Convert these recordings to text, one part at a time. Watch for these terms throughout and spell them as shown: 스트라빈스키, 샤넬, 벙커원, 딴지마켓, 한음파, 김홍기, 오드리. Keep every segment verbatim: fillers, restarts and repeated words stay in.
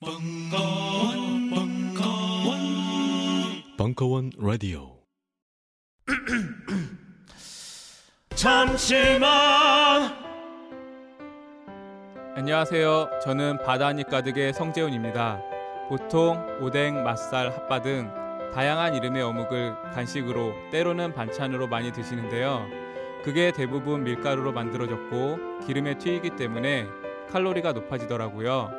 벙커원, 벙커원, 벙커원 라디오. 잠시만. 안녕하세요. 저는 바다니 가득의 성재훈입니다. 보통 오뎅, 맛살, 핫바 등 다양한 이름의 어묵을 간식으로, 때로는 반찬으로 많이 드시는데요. 그게 대부분 밀가루로 만들어졌고 기름에 튀기기 때문에 칼로리가 높아지더라고요.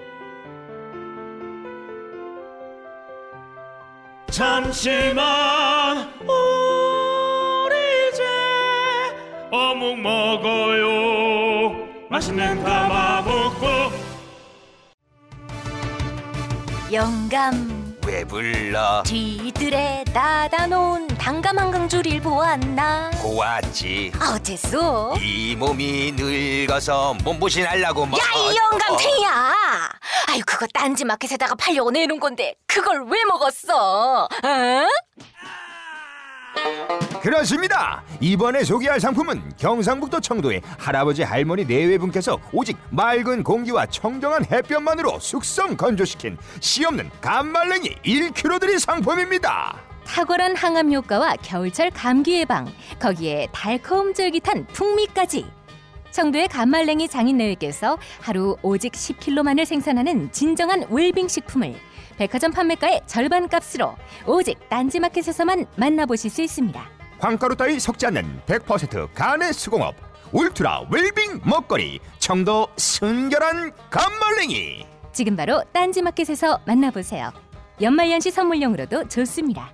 잠시만, 우리 이제 어묵 먹어요. 맛있는 가마복고. 영감 왜 불러? 뒤뜰에 닫아놓은 단감 한강줄일 보았나? 보았지. 어째서? 이 몸이 늙어서 몸보신하려고. 뭐... 야, 이 영감탱이야! 어. 아유, 그거 딴지마켓에다가 팔려고 내놓은 건데 그걸 왜 먹었어? 응? 그렇습니다. 이번에 소개할 상품은 경상북도 청도의 할아버지 할머니 내외분께서 오직 맑은 공기와 청정한 햇볕만으로 숙성 건조시킨 씨없는 감말랭이 일 킬로그램들이 상품입니다. 탁월한 항암 효과와 겨울철 감기 예방, 거기에 달콤 쫄깃한 풍미까지. 청도의 감말랭이 장인내외께서 하루 오직 십 킬로만을 생산하는 진정한 웰빙 식품을 백화점 판매가의 절반값으로 오직 딴지마켓에서만 만나보실 수 있습니다. 황가루 따위 섞지 않는 백 퍼센트 간의 수공업 울트라 웰빙 먹거리 청도 순결한 감말랭이, 지금 바로 딴지마켓에서 만나보세요. 연말연시 선물용으로도 좋습니다.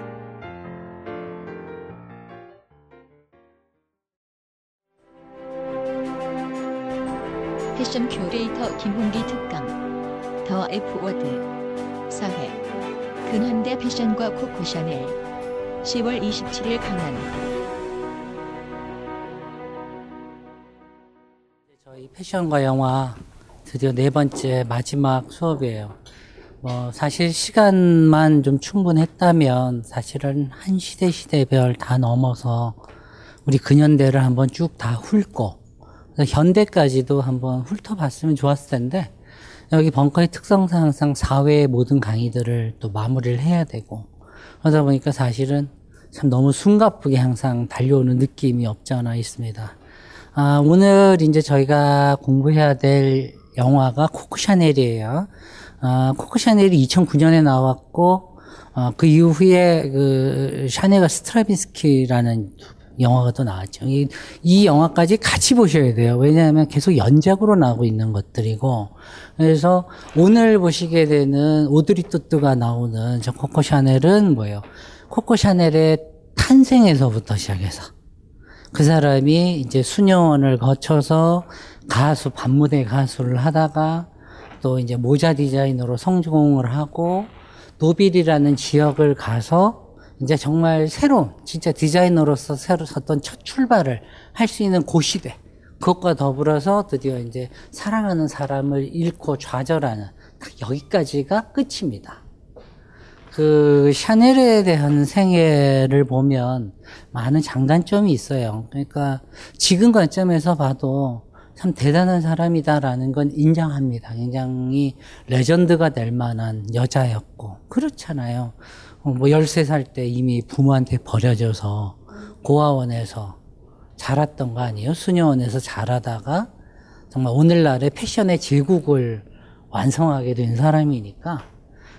패션 큐레이터 김홍기 특강 The F Word 사회 근현대 패션과 코코 샤넬 시월 이십칠일 강연. 저희 패션과 영화 드디어 네 번째 마지막 수업이에요. 뭐 사실 시간만 좀 충분했다면 사실은 한 시대 시대별 다 넘어서 우리 근현대를 한번 쭉 다 훑고 현대까지도 한번 훑어봤으면 좋았을 텐데, 여기 벙커의 특성상 항상 사회의 모든 강의들을 또 마무리를 해야 되고, 그러다 보니까 사실은 참 너무 숨가쁘게 항상 달려오는 느낌이 없지 않아 있습니다. 아, 오늘 이제 저희가 공부해야 될 영화가 코코 샤넬이에요. 아, 코코 샤넬이 이천구년에 나왔고, 아, 그 이후에 그 샤넬과 스트라빈스키라는 영화가 또 나왔죠. 이, 이 영화까지 같이 보셔야 돼요. 왜냐하면 계속 연작으로 나오고 있는 것들이고, 그래서 오늘 보시게 되는 오드리 또뚜가 나오는 저 코코 샤넬은 뭐예요? 코코 샤넬의 탄생에서부터 시작해서 그 사람이 이제 수녀원을 거쳐서 가수, 밤무대 가수를 하다가 또 이제 모자 디자이너로 성공을 하고 노빌이라는 지역을 가서 이제 정말 새로운, 진짜 디자이너로서 새로 섰던 첫 출발을 할 수 있는 그 시대. 그것과 더불어서 드디어 이제 사랑하는 사람을 잃고 좌절하는 딱 여기까지가 끝입니다. 그 샤넬에 대한 생애를 보면 많은 장단점이 있어요. 그러니까 지금 관점에서 봐도 참 대단한 사람이다라는 건 인정합니다. 굉장히 레전드가 될 만한 여자였고 그렇잖아요. 뭐 열세 살 때 이미 부모한테 버려져서 고아원에서 자랐던 거 아니에요? 수녀원에서 자라다가 정말 오늘날의 패션의 제국을 완성하게 된 사람이니까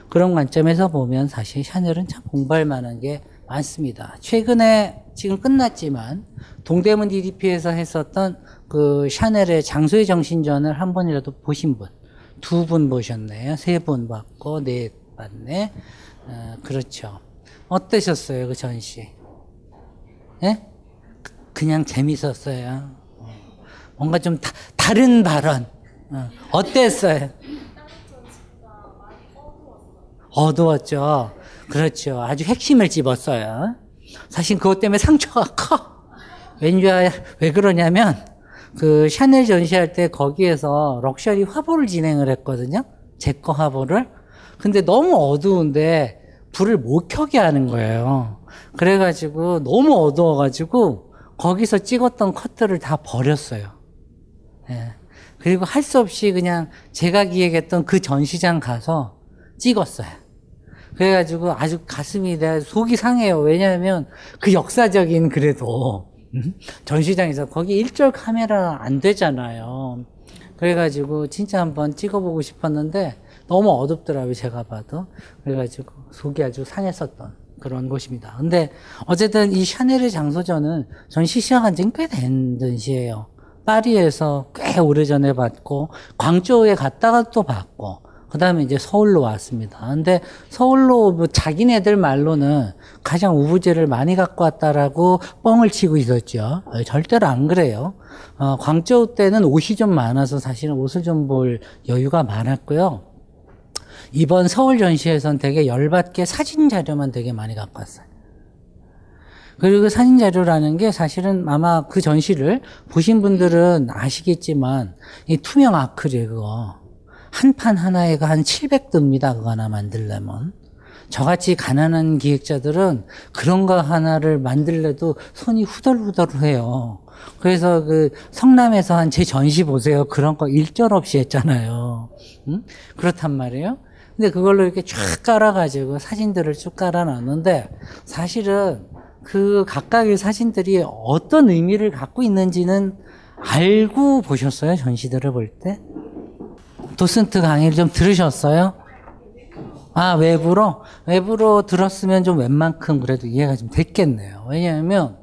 그런 관점에서 보면 사실 샤넬은 참 공부할 만한 게 많습니다. 최근에 지금 끝났지만 동대문 디디피에서 했었던 그 샤넬의 장소의 정신전을 한 번이라도 보신 분, 두 분 보셨네요. 세 분 봤고 네 봤네. 어, 그렇죠. 어떠셨어요 그 전시? 예? 그냥 재밌었어요. 뭔가 좀 다, 다른 발언. 어, 어땠어요? 어두웠죠. 그렇죠. 아주 핵심을 집었어요. 사실 그것 때문에 상처가 커. 왠지 왜 그러냐면 그 샤넬 전시할 때 거기에서 럭셔리 화보를 진행을 했거든요. 제 거 화보를. 근데 너무 어두운데 불을 못 켜게 하는 거예요. 그래가지고 너무 어두워가지고 거기서 찍었던 컷들을 다 버렸어요. 예. 그리고 할 수 없이 그냥 제가 기획했던 그 전시장 가서 찍었어요. 그래가지고 아주 가슴이 내 속이 상해요. 왜냐하면 그 역사적인 그래도 음? 전시장에서 거기 일절 카메라 안 되잖아요. 그래가지고 진짜 한번 찍어보고 싶었는데 너무 어둡더라고요. 제가 봐도. 그래가지고 속이 아주 상했었던 그런 곳입니다. 근데 어쨌든 이 샤넬의 장소전은 전시 시작한 지는 꽤 된 전시예요. 파리에서 꽤 오래전에 봤고 광저우에 갔다가 또 봤고 그 다음에 이제 서울로 왔습니다. 근데 서울로 뭐 자기네들 말로는 가장 우부제를 많이 갖고 왔다라고 뻥을 치고 있었죠. 절대로 안 그래요. 어, 광저우 때는 옷이 좀 많아서 사실은 옷을 좀 볼 여유가 많았고요. 이번 서울 전시에서는 되게 열받게 사진 자료만 되게 많이 갖고 왔어요. 그리고 사진 자료라는 게 사실은 아마 그 전시를 보신 분들은 아시겠지만 이 투명 아크릴 그거. 한 판 하나에가 한 칠백 도입니다. 그거 하나 만들려면. 저같이 가난한 기획자들은 그런 거 하나를 만들려도 손이 후덜후덜해요. 그래서 그 성남에서 한 제 전시 보세요. 그런 거 일절 없이 했잖아요. 응? 그렇단 말이에요. 근데 그걸로 이렇게 쫙 깔아가지고 사진들을 쭉 깔아놨는데 사실은 그 각각의 사진들이 어떤 의미를 갖고 있는지는 알고 보셨어요? 전시들을 볼 때? 도슨트 강의를 좀 들으셨어요? 아, 외부로? 외부로 들었으면 좀 웬만큼 그래도 이해가 좀 됐겠네요. 왜냐하면,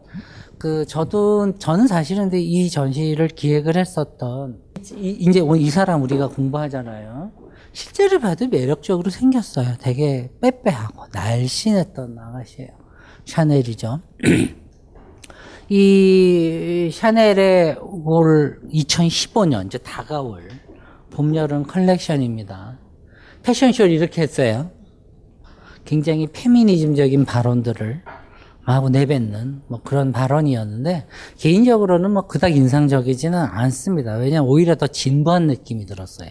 그, 저도, 저는 사실은 근데 이 전시를 기획을 했었던, 이, 이제 이 사람 우리가 공부하잖아요. 실제로 봐도 매력적으로 생겼어요. 되게 빼빼하고, 날씬했던 아가씨예요. 샤넬이죠. 이 샤넬의 올 이천십오 년, 이제 다가올, 봄, 여름 컬렉션입니다. 패션쇼를 이렇게 했어요. 굉장히 페미니즘적인 발언들을 마구 내뱉는 뭐 그런 발언이었는데 개인적으로는 뭐 그닥 인상적이지는 않습니다. 왜냐하면 오히려 더 진부한 느낌이 들었어요.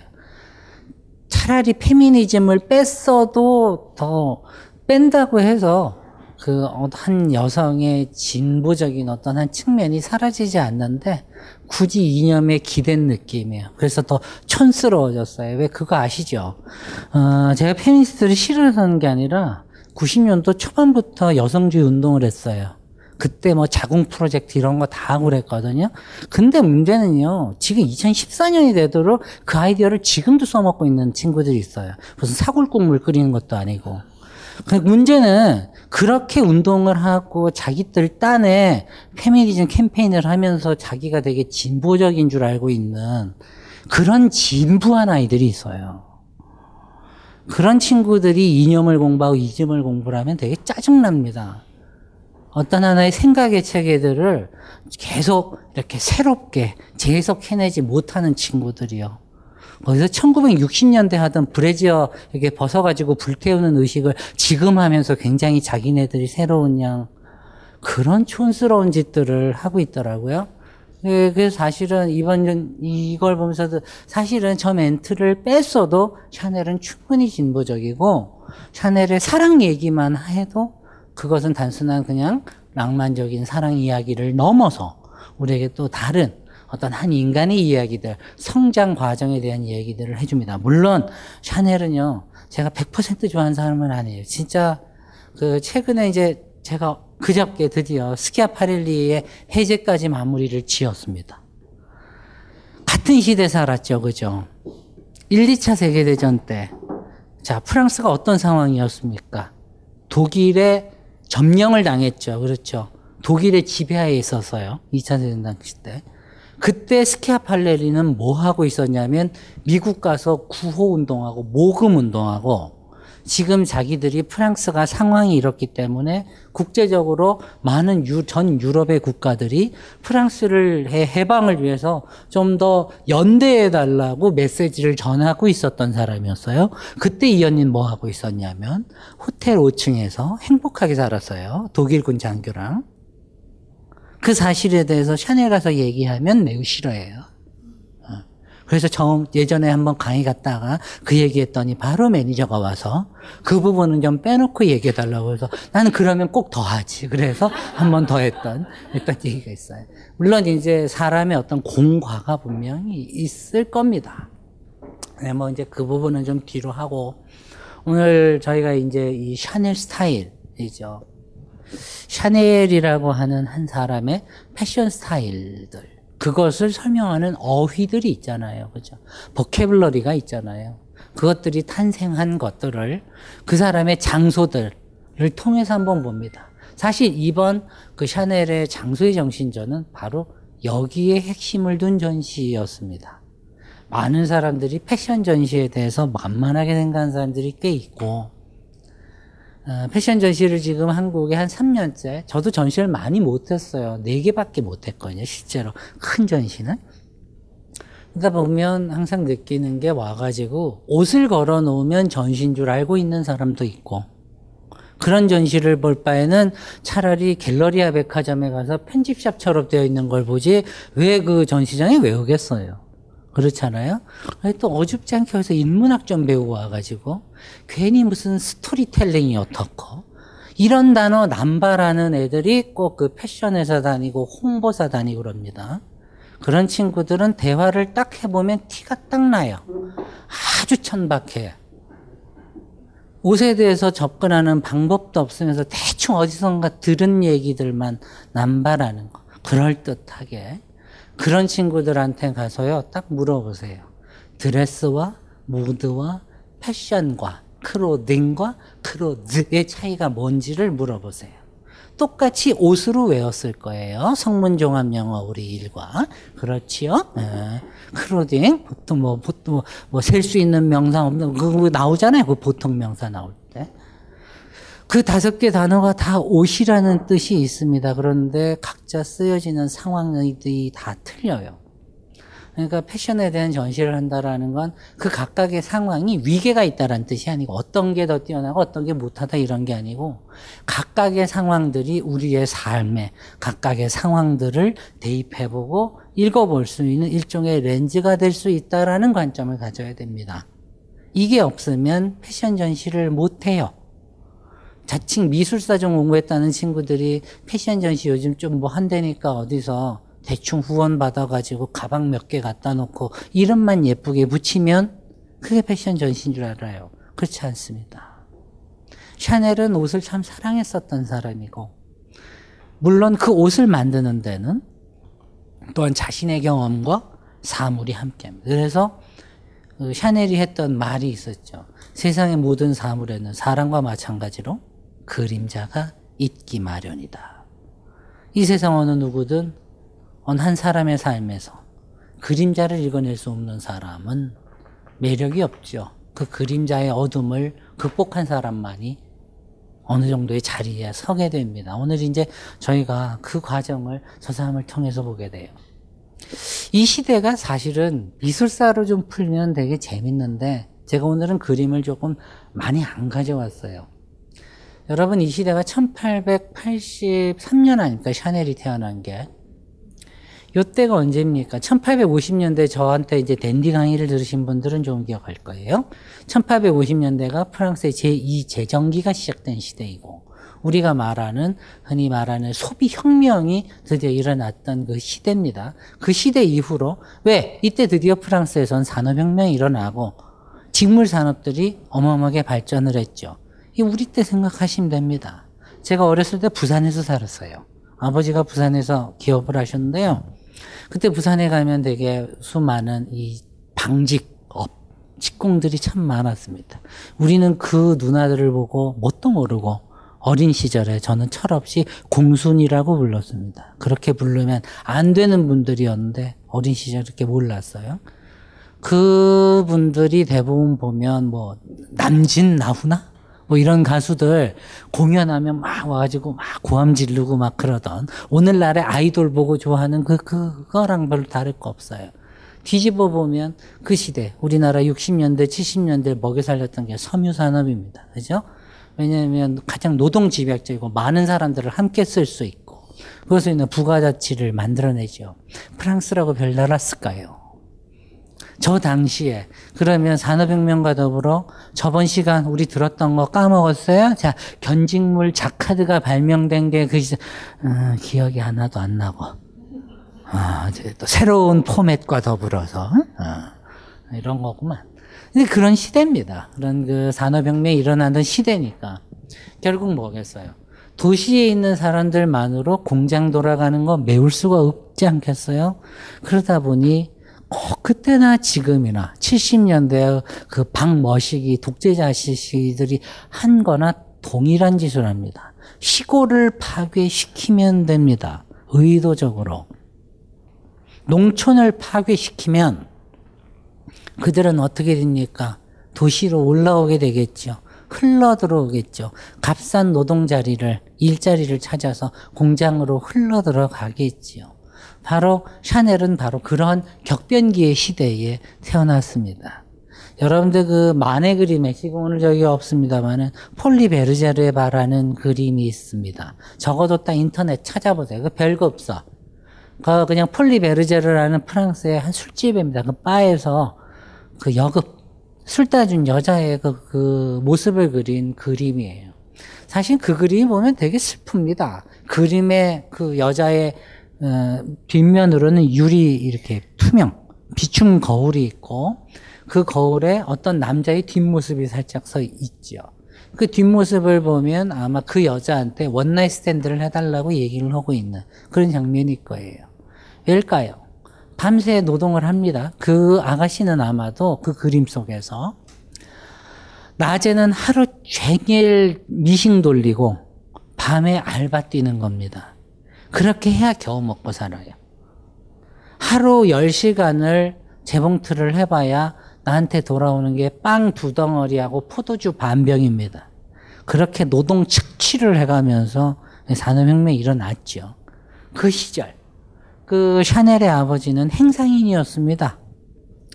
차라리 페미니즘을 뺐어도 더 뺀다고 해서 그 한 여성의 진보적인 어떤 한 측면이 사라지지 않는데 굳이 이념에 기댄 느낌이에요. 그래서 더 촌스러워졌어요. 왜 그거 아시죠? 어, 제가 페미니스트를 싫어하는 게 아니라 구십 년도 초반부터 여성주의 운동을 했어요. 그때 뭐 자궁 프로젝트 이런 거 다 하고 그랬거든요. 근데 문제는요, 지금 이천십사 년이 되도록 그 아이디어를 지금도 써먹고 있는 친구들이 있어요. 무슨 사골국물 끓이는 것도 아니고. 그 문제는 그렇게 운동을 하고 자기들 딴에 페미니즘 캠페인을 하면서 자기가 되게 진보적인 줄 알고 있는 그런 진부한 아이들이 있어요. 그런 친구들이 이념을 공부하고 이즘을 공부를 하면 되게 짜증납니다. 어떤 하나의 생각의 체계들을 계속 이렇게 새롭게 재해석해내지 못하는 친구들이요. 거기서 천구백육십 년대 하던 브래지어 이렇게 벗어가지고 불태우는 의식을 지금 하면서 굉장히 자기네들이 새로운 양 그런 촌스러운 짓들을 하고 있더라고요. 그래서 사실은 이번 이걸 보면서도 사실은 저 멘트를 뺐어도 샤넬은 충분히 진보적이고 샤넬의 사랑 얘기만 해도 그것은 단순한 그냥 낭만적인 사랑 이야기를 넘어서 우리에게 또 다른 어떤 한 인간의 이야기들, 성장 과정에 대한 이야기들을 해줍니다. 물론 샤넬은요, 제가 백 퍼센트 좋아하는 사람은 아니에요. 진짜 그 최근에 이제 제가 그저께 드디어 스키아파렐리의 해제까지 마무리를 지었습니다. 같은 시대 살았죠, 그죠? 일, 이차 세계대전 때, 자, 프랑스가 어떤 상황이었습니까? 독일의 점령을 당했죠, 그렇죠? 독일의 지배하에 있었어요, 이차 세계대전 당시 때. 그때 스키아팔렐리는 뭐 하고 있었냐면 미국 가서 구호운동하고 모금운동하고, 지금 자기들이 프랑스가 상황이 이렇기 때문에 국제적으로 많은 유, 전 유럽의 국가들이 프랑스를 해, 해방을 위해서 좀 더 연대해달라고 메시지를 전하고 있었던 사람이었어요. 그때 이 언니는 뭐 하고 있었냐면 호텔 오 층에서 행복하게 살았어요, 독일군 장교랑. 그 사실에 대해서 샤넬 가서 얘기하면 매우 싫어해요. 그래서 저 예전에 한번 강의 갔다가 그 얘기했더니 바로 매니저가 와서 그 부분은 좀 빼놓고 얘기해달라고 해서, 나는 그러면 꼭 더 하지. 그래서 한번 더 했던 했던 얘기가 있어요. 물론 이제 사람의 어떤 공과가 분명히 있을 겁니다. 네, 뭐 이제 그 부분은 좀 뒤로 하고, 오늘 저희가 이제 이 샤넬 스타일이죠. 샤넬이라고 하는 한 사람의 패션 스타일들, 그것을 설명하는 어휘들이 있잖아요, 그죠? 버캐블러리가 있잖아요. 그것들이 탄생한 것들을 그 사람의 장소들을 통해서 한번 봅니다. 사실 이번 그 샤넬의 장소의 정신전은 바로 여기에 핵심을 둔 전시였습니다. 많은 사람들이 패션 전시에 대해서 만만하게 생각하는 사람들이 꽤 있고, 패션 전시를 지금 한국에 한 삼 년째, 저도 전시를 많이 못했어요. 네 개밖에 못했거든요, 실제로 큰 전시는. 그러다 보면 항상 느끼는 게, 와가지고 옷을 걸어 놓으면 전시인 줄 알고 있는 사람도 있고, 그런 전시를 볼 바에는 차라리 갤러리아 백화점에 가서 편집샵처럼 되어 있는 걸 보지 왜 그 전시장에 왜 오겠어요, 그렇잖아요. 또 어줍지 않게 해서 인문학 좀 배우고 와가지고 괜히 무슨 스토리텔링이 어떻고 이런 단어 남발하는 애들이 꼭 그 패션 회사 다니고 홍보사 다니고 그럽니다. 그런 친구들은 대화를 딱 해보면 티가 딱 나요. 아주 천박해. 옷에 대해서 접근하는 방법도 없으면서 대충 어디선가 들은 얘기들만 남발하는 거, 그럴듯하게. 그런 친구들한테 가서요, 딱 물어보세요. 드레스와 무드와 패션과 크로딩과 크로즈의 차이가 뭔지를 물어보세요. 똑같이 옷으로 외웠을 거예요, 성문종합영어 우리 일 과. 그렇지요? 네. 크로딩, 보통 뭐, 보통 뭐, 셀 수 있는 명사 없는, 그거 나오잖아요, 그 보통 명사 나올 때. 그 다섯 개 단어가 다 옷이라는 뜻이 있습니다. 그런데 각자 쓰여지는 상황들이 다 틀려요. 그러니까 패션에 대한 전시를 한다라는 건 그 각각의 상황이 위계가 있다라는 뜻이 아니고, 어떤 게 더 뛰어나고 어떤 게 못하다 이런 게 아니고, 각각의 상황들이 우리의 삶에 각각의 상황들을 대입해보고 읽어볼 수 있는 일종의 렌즈가 될 수 있다라는 관점을 가져야 됩니다. 이게 없으면 패션 전시를 못해요. 자칭 미술사 좀 공부했다는 친구들이 패션 전시 요즘 좀 뭐 한다니까 어디서 대충 후원 받아가지고 가방 몇 개 갖다 놓고 이름만 예쁘게 붙이면 그게 패션 전시인 줄 알아요. 그렇지 않습니다. 샤넬은 옷을 참 사랑했었던 사람이고, 물론 그 옷을 만드는 데는 또한 자신의 경험과 사물이 함께합니다. 그래서 샤넬이 했던 말이 있었죠. 세상의 모든 사물에는 사람과 마찬가지로 그림자가 있기 마련이다. 이 세상 어느 누구든 어느 한 사람의 삶에서 그림자를 읽어낼 수 없는 사람은 매력이 없죠. 그 그림자의 어둠을 극복한 사람만이 어느 정도의 자리에 서게 됩니다. 오늘 이제 저희가 그 과정을 저 사람을 통해서 보게 돼요. 이 시대가 사실은 미술사로 좀 풀면 되게 재밌는데, 제가 오늘은 그림을 조금 많이 안 가져왔어요. 여러분, 이 시대가 천팔백팔십삼 년 아닙니까? 샤넬이 태어난 게. 요때가 언제입니까? 천팔백오십 년대 저한테 이제 댄디 강의를 들으신 분들은 좀 기억할 거예요. 천팔백오십 년대가 프랑스의 제이 재정기가 시작된 시대이고, 우리가 말하는, 흔히 말하는 소비혁명이 드디어 일어났던 그 시대입니다. 그 시대 이후로, 왜? 이때 드디어 프랑스에선 산업혁명이 일어나고 직물산업들이 어마어마하게 발전을 했죠. 이 우리 때 생각하시면 됩니다. 제가 어렸을 때 부산에서 살았어요. 아버지가 부산에서 기업을 하셨는데요. 그때 부산에 가면 되게 수많은 이 방직업, 직공들이 참 많았습니다. 우리는 그 누나들을 보고 뭣도 모르고 어린 시절에 저는 철없이 공순이라고 불렀습니다. 그렇게 부르면 안 되는 분들이었는데 어린 시절에 그렇게 몰랐어요. 그 분들이 대부분 보면 뭐 남진, 나훈아? 뭐 이런 가수들 공연하면 막 와가지고 막 고함 지르고 막 그러던, 오늘날의 아이돌 보고 좋아하는 그, 그거랑 별로 다를 거 없어요. 뒤집어 보면 그 시대, 우리나라 육십 년대, 칠십 년대 먹여 살렸던 게 섬유산업입니다. 그죠? 왜냐하면 가장 노동 집약적이고 많은 사람들을 함께 쓸 수 있고, 그것으로 인해 부가가치를 만들어내죠. 프랑스라고 별나랐을까요? 저 당시에. 그러면 산업혁명과 더불어, 저번 시간 우리 들었던 거 까먹었어요? 자, 견직물 자카드가 발명된 게 그 시절, 음, 기억이 하나도 안 나고. 아, 이제 또 새로운 포맷과 더불어서, 아, 이런 거구만. 근데 그런 시대입니다. 그런 그 산업혁명이 일어나던 시대니까. 결국 뭐겠어요? 도시에 있는 사람들만으로 공장 돌아가는 거 메울 수가 없지 않겠어요? 그러다 보니, 어, 그때나 지금이나 칠십 년대 그 박머시기 독재자 시시들이 한 거나 동일한 짓을 합니다. 시골을 파괴시키면 됩니다. 의도적으로. 농촌을 파괴시키면 그들은 어떻게 됩니까? 도시로 올라오게 되겠죠. 흘러들어오겠죠. 값싼 노동자리를, 일자리를 찾아서 공장으로 흘러들어가겠죠. 바로 샤넬은 바로 그런 격변기의 시대에 태어났습니다. 여러분들 그 만의 그림에, 지금 오늘 저기 없습니다만은 폴리 베르제르의 바라는 그림이 있습니다. 적어도 딱 인터넷 찾아보세요. 그 별거 없어. 그 그냥 폴리 베르제르라는 프랑스의 한 술집입니다. 그 바에서 그 여급 술 따준 여자의 그, 그 모습을 그린 그림이에요. 사실 그 그림 보면 되게 슬픕니다. 그림의 그 여자의 어, 뒷면으로는 유리 이렇게 투명 비춤 거울이 있고, 그 거울에 어떤 남자의 뒷모습이 살짝 서 있죠. 그 뒷모습을 보면 아마 그 여자한테 원나잇 스탠드를 해달라고 얘기를 하고 있는 그런 장면일 거예요. 왜일까요? 밤새 노동을 합니다. 그 아가씨는 아마도 그 그림 속에서 낮에는 하루 종일 미싱 돌리고 밤에 알바 뛰는 겁니다. 그렇게 해야 겨우 먹고 살아요. 하루 열 시간을 재봉틀을 해봐야 나한테 돌아오는 게 빵 두 덩어리하고 포도주 반 병입니다. 그렇게 노동 착취를 해가면서 산업혁명이 일어났죠. 그 시절 그 샤넬의 아버지는 행상인이었습니다.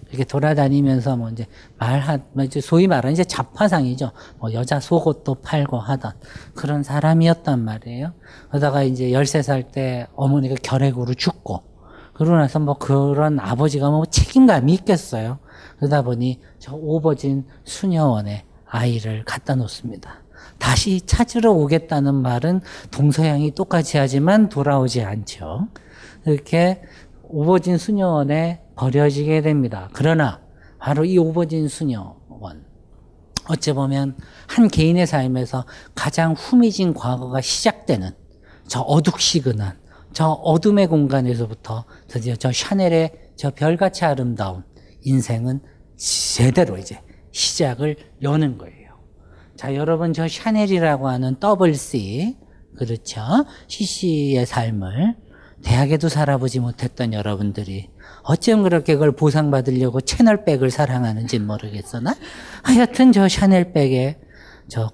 이렇게 돌아다니면서 뭐 이제 말하, 소위 말하는 이제 잡화상이죠. 뭐 여자 속옷도 팔고 하던 그런 사람이었단 말이에요. 그러다가 이제 열세 살 때 어머니가 결핵으로 죽고, 그러고 나서 뭐 그런 아버지가 뭐 책임감이 있겠어요. 그러다 보니 저 오버진 수녀원에 아이를 갖다 놓습니다. 다시 찾으러 오겠다는 말은 동서양이 똑같이 하지만 돌아오지 않죠. 이렇게 오버진 수녀원에 버려지게 됩니다. 그러나 바로 이 오버진 수녀원, 어찌 보면 한 개인의 삶에서 가장 후미진 과거가 시작되는 저 어둑시근한 저 어둠의 공간에서부터 드디어 저 샤넬의 저 별같이 아름다운 인생은 제대로 이제 시작을 여는 거예요. 자, 여러분, 저 샤넬이라고 하는 더블 C, 그렇죠? 씨씨의 삶을 대학에도 살아보지 못했던 여러분들이 어쩜 그렇게 그걸 보상받으려고 채널백을 사랑하는지 모르겠으나, 하여튼 저 샤넬백의 저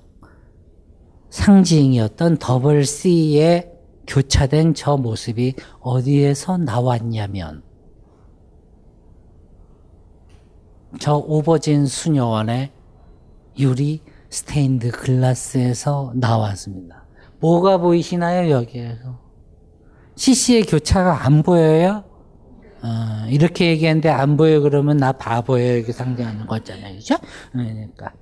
상징이었던 더블 C에 교차된 저 모습이 어디에서 나왔냐면 저 오버진 수녀원의 유리 스테인드 글라스에서 나왔습니다. 뭐가 보이시나요? 여기에서 씨씨의 교차가 안 보여요? 어, 이렇게 얘기하는데 안 보여 그러면 나 바보예요 이렇게 상대하는 거잖아요, 그죠? 그러니까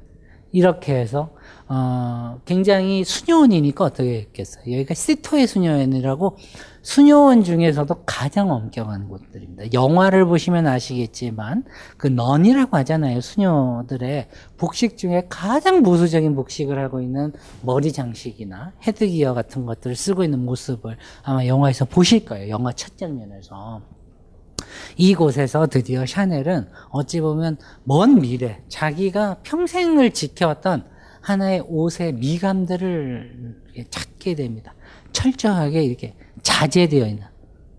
이렇게 해서 어, 굉장히 수녀원이니까 어떻게 했겠어요? 여기가 시토의 수녀원이라고 수녀원 중에서도 가장 엄격한 곳들입니다. 영화를 보시면 아시겠지만 그 넌이라고 하잖아요. 수녀들의 복식 중에 가장 보수적인 복식을 하고 있는 머리 장식이나 헤드기어 같은 것들을 쓰고 있는 모습을 아마 영화에서 보실 거예요. 영화 첫 장면에서. 이곳에서 드디어 샤넬은 어찌 보면 먼 미래, 자기가 평생을 지켜왔던 하나의 옷의 미감들을 찾게 됩니다. 철저하게 이렇게 자제되어 있는,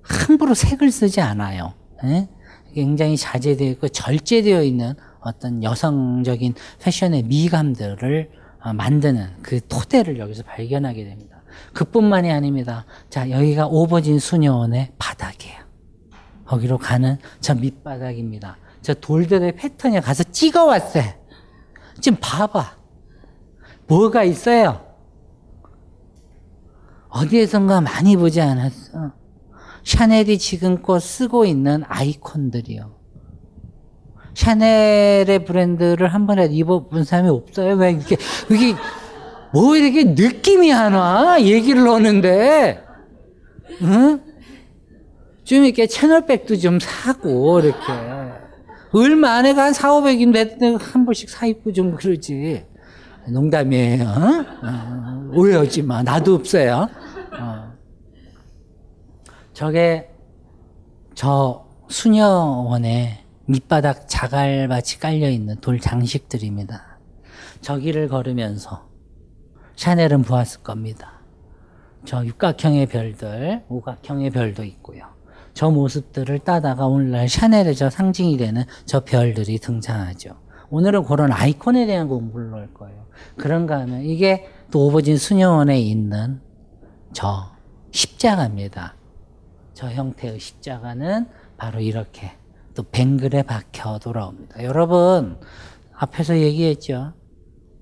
함부로 색을 쓰지 않아요. 예? 굉장히 자제되어 있고 절제되어 있는 어떤 여성적인 패션의 미감들을 만드는 그 토대를 여기서 발견하게 됩니다. 그뿐만이 아닙니다. 자, 여기가 오버진 수녀원의 바닥이에요. 거기로 가는 저 밑바닥입니다. 저 돌들의 패턴에 가서 찍어왔어요. 지금 봐봐. 뭐가 있어요? 어디에선가 많이 보지 않았어. 샤넬이 지금껏 쓰고 있는 아이콘들이요. 샤넬의 브랜드를 한 번에 입어본 사람이 없어요. 왜 이렇게, 이게, 뭐 이렇게 느낌이 안 와? 얘기를 하는데. 응? 좀 이렇게 채널백도 좀 사고, 이렇게. 얼마 안 해가 한 사오백인데 한 번씩 사입고 좀 그러지. 농담이에요. 어? 어, 오해하지 마. 나도 없어요. 어. 저게 저 수녀원의 밑바닥 자갈밭이 깔려있는 돌 장식들입니다. 저기를 걸으면서 샤넬은 보았을 겁니다. 저 육각형의 별들, 오각형의 별도 있고요. 저 모습들을 따다가 오늘날 샤넬의 저 상징이 되는 저 별들이 등장하죠. 오늘은 그런 아이콘에 대한 공부를 할 거예요. 그런가 하면 이게 또 오버진 수녀원에 있는 저 십자가입니다. 저 형태의 십자가는 바로 이렇게 또 뱅글에 박혀 돌아옵니다. 여러분 앞에서 얘기했죠.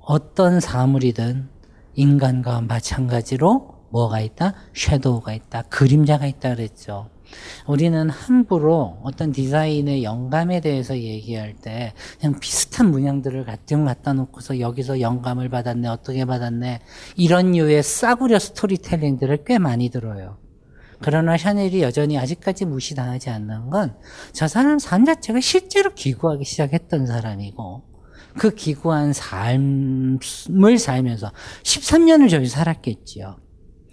어떤 사물이든 인간과 마찬가지로 뭐가 있다? 섀도우가 있다. 그림자가 있다 그랬죠. 우리는 함부로 어떤 디자인의 영감에 대해서 얘기할 때 그냥 비슷한 문양들을 같은 갖다 놓고서 여기서 영감을 받았네 어떻게 받았네 이런 류의 싸구려 스토리텔링들을 꽤 많이 들어요. 그러나 샤넬이 여전히 아직까지 무시당하지 않는 건 저 사람 삶 자체가 실제로 기구하기 시작했던 사람이고 그 기구한 삶을 살면서 십삼 년을 저기 살았겠지요.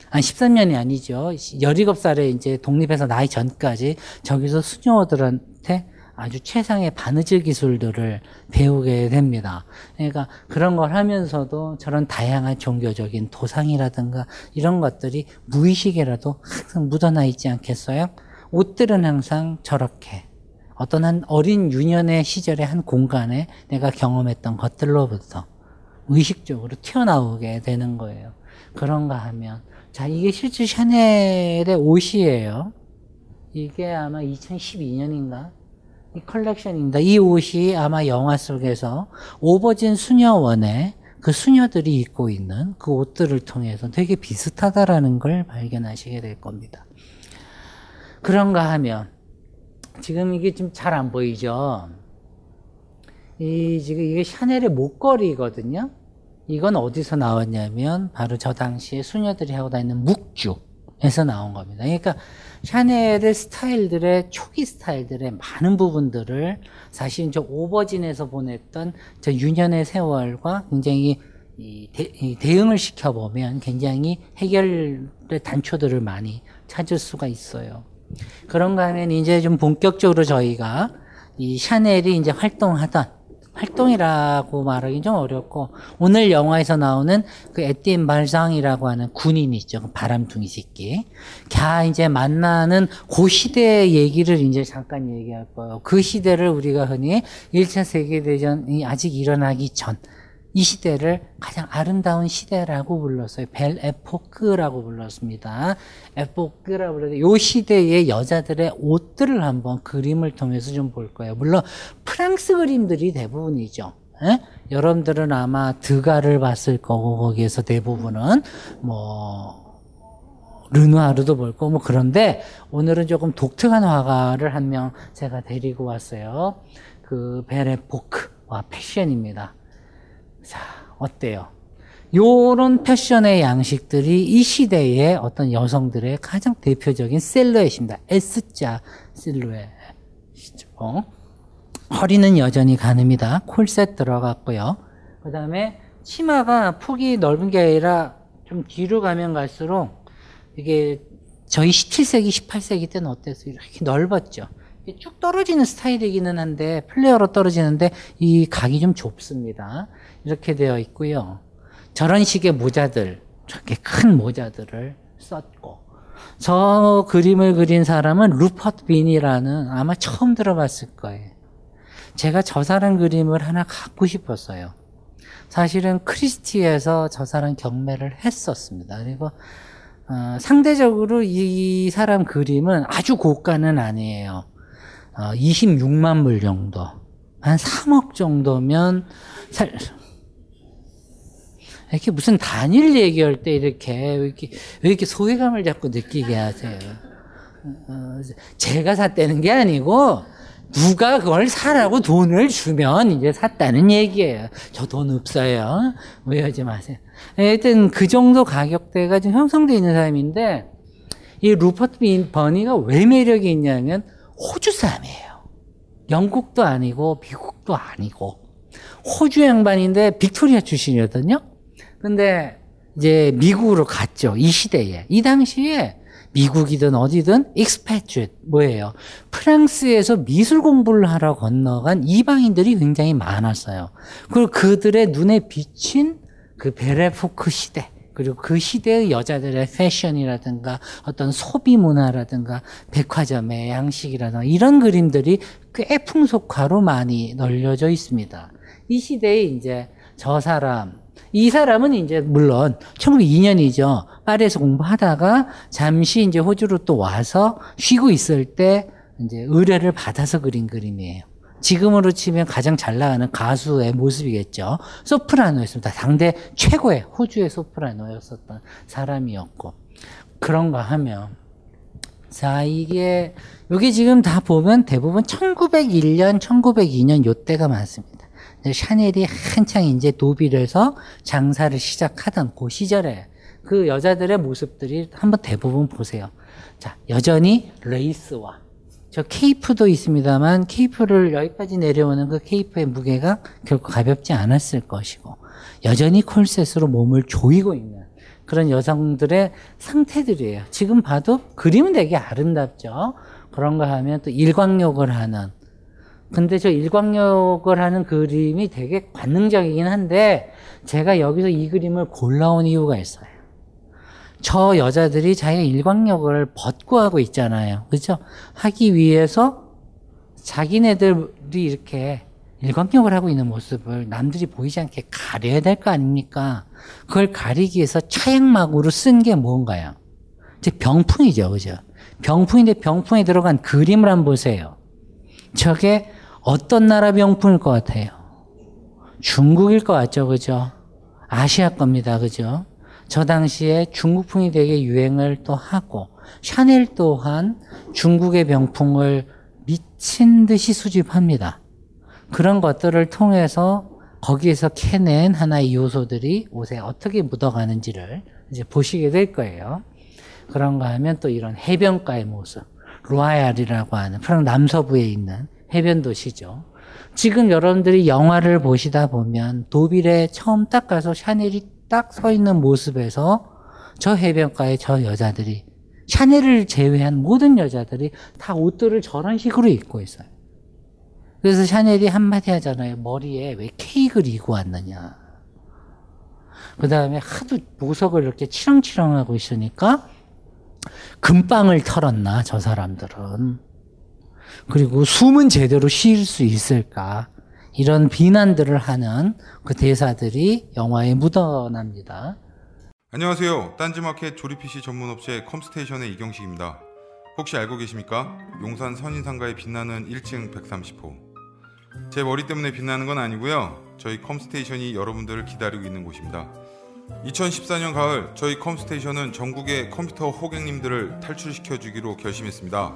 아니, 십삼 년이 아니죠. 열일곱 살에 이제 독립해서 나이 전까지 저기서 수녀들한테 아주 최상의 바느질 기술들을 배우게 됩니다. 그러니까 그런 걸 하면서도 저런 다양한 종교적인 도상이라든가 이런 것들이 무의식에라도 항상 묻어나 있지 않겠어요? 옷들은 항상 저렇게 어떤 한 어린 유년의 시절의 한 공간에 내가 경험했던 것들로부터 의식적으로 튀어나오게 되는 거예요. 그런가 하면 자, 이게 실제 샤넬의 옷이에요. 이게 아마 이천십이 년인가? 이 컬렉션입니다. 이 옷이 아마 영화 속에서 오버진 수녀원에 그 수녀들이 입고 있는 그 옷들을 통해서 되게 비슷하다라는 걸 발견하시게 될 겁니다. 그런가 하면, 지금 이게 좀 잘 안 보이죠? 이, 지금 이게 샤넬의 목걸이거든요? 이건 어디서 나왔냐면 바로 저 당시에 수녀들이 하고 다니는 묵주에서 나온 겁니다. 그러니까 샤넬의 스타일들의 초기 스타일들의 많은 부분들을 사실 저 오버진에서 보냈던 저 유년의 세월과 굉장히 이 대, 이 대응을 시켜보면 굉장히 해결의 단초들을 많이 찾을 수가 있어요. 그런가 하면 이제 좀 본격적으로 저희가 이 샤넬이 이제 활동하던 활동이라고 말하기 좀 어렵고 오늘 영화에서 나오는 그 에띠엔 발상이라고 하는 군인이 있죠. 바람둥이 새끼. 걔 이제 만나는 그 시대의 얘기를 이제 잠깐 얘기할 거예요. 그 시대를 우리가 흔히 일 차 세계대전이 아직 일어나기 전 이 시대를 가장 아름다운 시대라고 불렀어요. 벨 에포크라고 불렀습니다. 에포크라고 불렀는데 이 시대의 여자들의 옷들을 한번 그림을 통해서 좀 볼 거예요. 물론 프랑스 그림들이 대부분이죠. 예? 여러분들은 아마 드가를 봤을 거고 거기에서 대부분은 뭐 르누아르도 볼 거고 뭐 그런데 오늘은 조금 독특한 화가를 한 명 제가 데리고 왔어요. 그 베레포크와 패션입니다. 자, 어때요? 요런 패션의 양식들이 이 시대의 어떤 여성들의 가장 대표적인 실루엣입니다. S자 실루엣이죠. 어? 허리는 여전히 가늠이다. 콜셋 들어갔고요. 그 다음에 치마가 폭이 넓은 게 아니라 좀 뒤로 가면 갈수록 이게 저희 십칠 세기, 십팔 세기 때는 어땠어요? 이렇게 넓었죠. 쭉 떨어지는 스타일이기는 한데 플레어로 떨어지는데 이 각이 좀 좁습니다. 이렇게 되어 있고요. 저런 식의 모자들, 저렇게 큰 모자들을 썼고 저 그림을 그린 사람은 루퍼트 빈이라는 아마 처음 들어봤을 거예요. 제가 저 사람 그림을 하나 갖고 싶었어요. 사실은 크리스티에서 저 사람 경매를 했었습니다. 그리고 어, 상대적으로 이 사람 그림은 아주 고가는 아니에요. 어, 이십육만 불 정도, 한 삼억 정도면 살... 이렇게 무슨 단일 얘기할 때 이렇게, 왜 이렇게, 왜 이렇게 소외감을 자꾸 느끼게 하세요? 어, 제가 샀다는 게 아니고, 누가 그걸 사라고 돈을 주면 이제 샀다는 얘기예요. 저 돈 없어요. 오해하지 마세요. 하여튼 그 정도 가격대가 좀 형성되어 있는 사람인데, 이 루퍼트 버니가 왜 매력이 있냐면, 호주 사람이에요. 영국도 아니고, 미국도 아니고, 호주 양반인데, 빅토리아 출신이거든요? 근데 이제 미국으로 갔죠. 이 시대에. 이 당시에 미국이든 어디든 expatriate 뭐예요? 프랑스에서 미술 공부를 하러 건너간 이방인들이 굉장히 많았어요. 그리고 그들의 눈에 비친 그 베레포크 시대 그리고 그 시대의 여자들의 패션이라든가 어떤 소비 문화라든가 백화점의 양식이라든가 이런 그림들이 꽤 풍속화로 많이 널려져 있습니다. 이 시대에 이제 저 사람 이 사람은 이제 물론 천구백이 년이죠. 파리에서 공부하다가 잠시 이제 호주로 또 와서 쉬고 있을 때 이제 의뢰를 받아서 그린 그림이에요. 지금으로 치면 가장 잘 나가는 가수의 모습이겠죠. 소프라노였습니다. 당대 최고의 호주의 소프라노였었던 사람이었고 그런가 하면 자 이게 이게 지금 다 보면 대부분 천구백일 년, 천구백이 년 요때가 많습니다. 샤넬이 한창 이제 도빌에서 장사를 시작하던 그 시절에 그 여자들의 모습들이 한번 대부분 보세요. 자, 여전히 레이스와 저 케이프도 있습니다만 케이프를 여기까지 내려오는 그 케이프의 무게가 결코 가볍지 않았을 것이고 여전히 콜셋으로 몸을 조이고 있는 그런 여성들의 상태들이에요. 지금 봐도 그림은 되게 아름답죠. 그런가 하면 또 일광욕을 하는 근데 저 일광욕을 하는 그림이 되게 관능적이긴 한데 제가 여기서 이 그림을 골라온 이유가 있어요. 저 여자들이 자기가 일광욕을 벗고 하고 있잖아요. 그렇죠? 하기 위해서 자기네들이 이렇게 일광욕을 하고 있는 모습을 남들이 보이지 않게 가려야 될 거 아닙니까? 그걸 가리기 위해서 차양막으로 쓴 게 뭔가요? 이제 병풍이죠. 그죠? 병풍인데 병풍에 들어간 그림을 한번 보세요. 저게 어떤 나라 병풍일 것 같아요? 중국일 것 같죠, 그죠? 아시아 겁니다, 그죠? 저 당시에 중국풍이 되게 유행을 또 하고 샤넬 또한 중국의 병풍을 미친 듯이 수집합니다. 그런 것들을 통해서 거기에서 캐낸 하나의 요소들이 옷에 어떻게 묻어가는지를 이제 보시게 될 거예요. 그런가 하면 또 이런 해변가의 모습. 로아얄이라고 하는 프랑스 남서부에 있는 해변 도시죠. 지금 여러분들이 영화를 보시다 보면 도빌에 처음 딱 가서 샤넬이 딱 서 있는 모습에서 저 해변가에 저 여자들이 샤넬을 제외한 모든 여자들이 다 옷들을 저런 식으로 입고 있어요. 그래서 샤넬이 한마디 하잖아요. 머리에 왜 케이크를 이고 왔느냐. 그 다음에 하도 보석을 이렇게 치렁치렁 하고 있으니까 금방을 털었나 저 사람들은 그리고 숨은 제대로 쉴 수 있을까 이런 비난들을 하는 그 대사들이 영화에 묻어납니다. 안녕하세요. 딴지마켓 조립 피씨 전문업체 컴스테이션의 이경식입니다. 혹시 알고 계십니까? 용산 선인상가에 빛나는 일 층 백삼십 호 제 머리 때문에 빛나는 건 아니고요. 저희 컴스테이션이 여러분들을 기다리고 있는 곳입니다. 이천십사 년 가을 저희 컴스테이션은 전국의 컴퓨터 호객님들을 탈출시켜주기로 결심했습니다.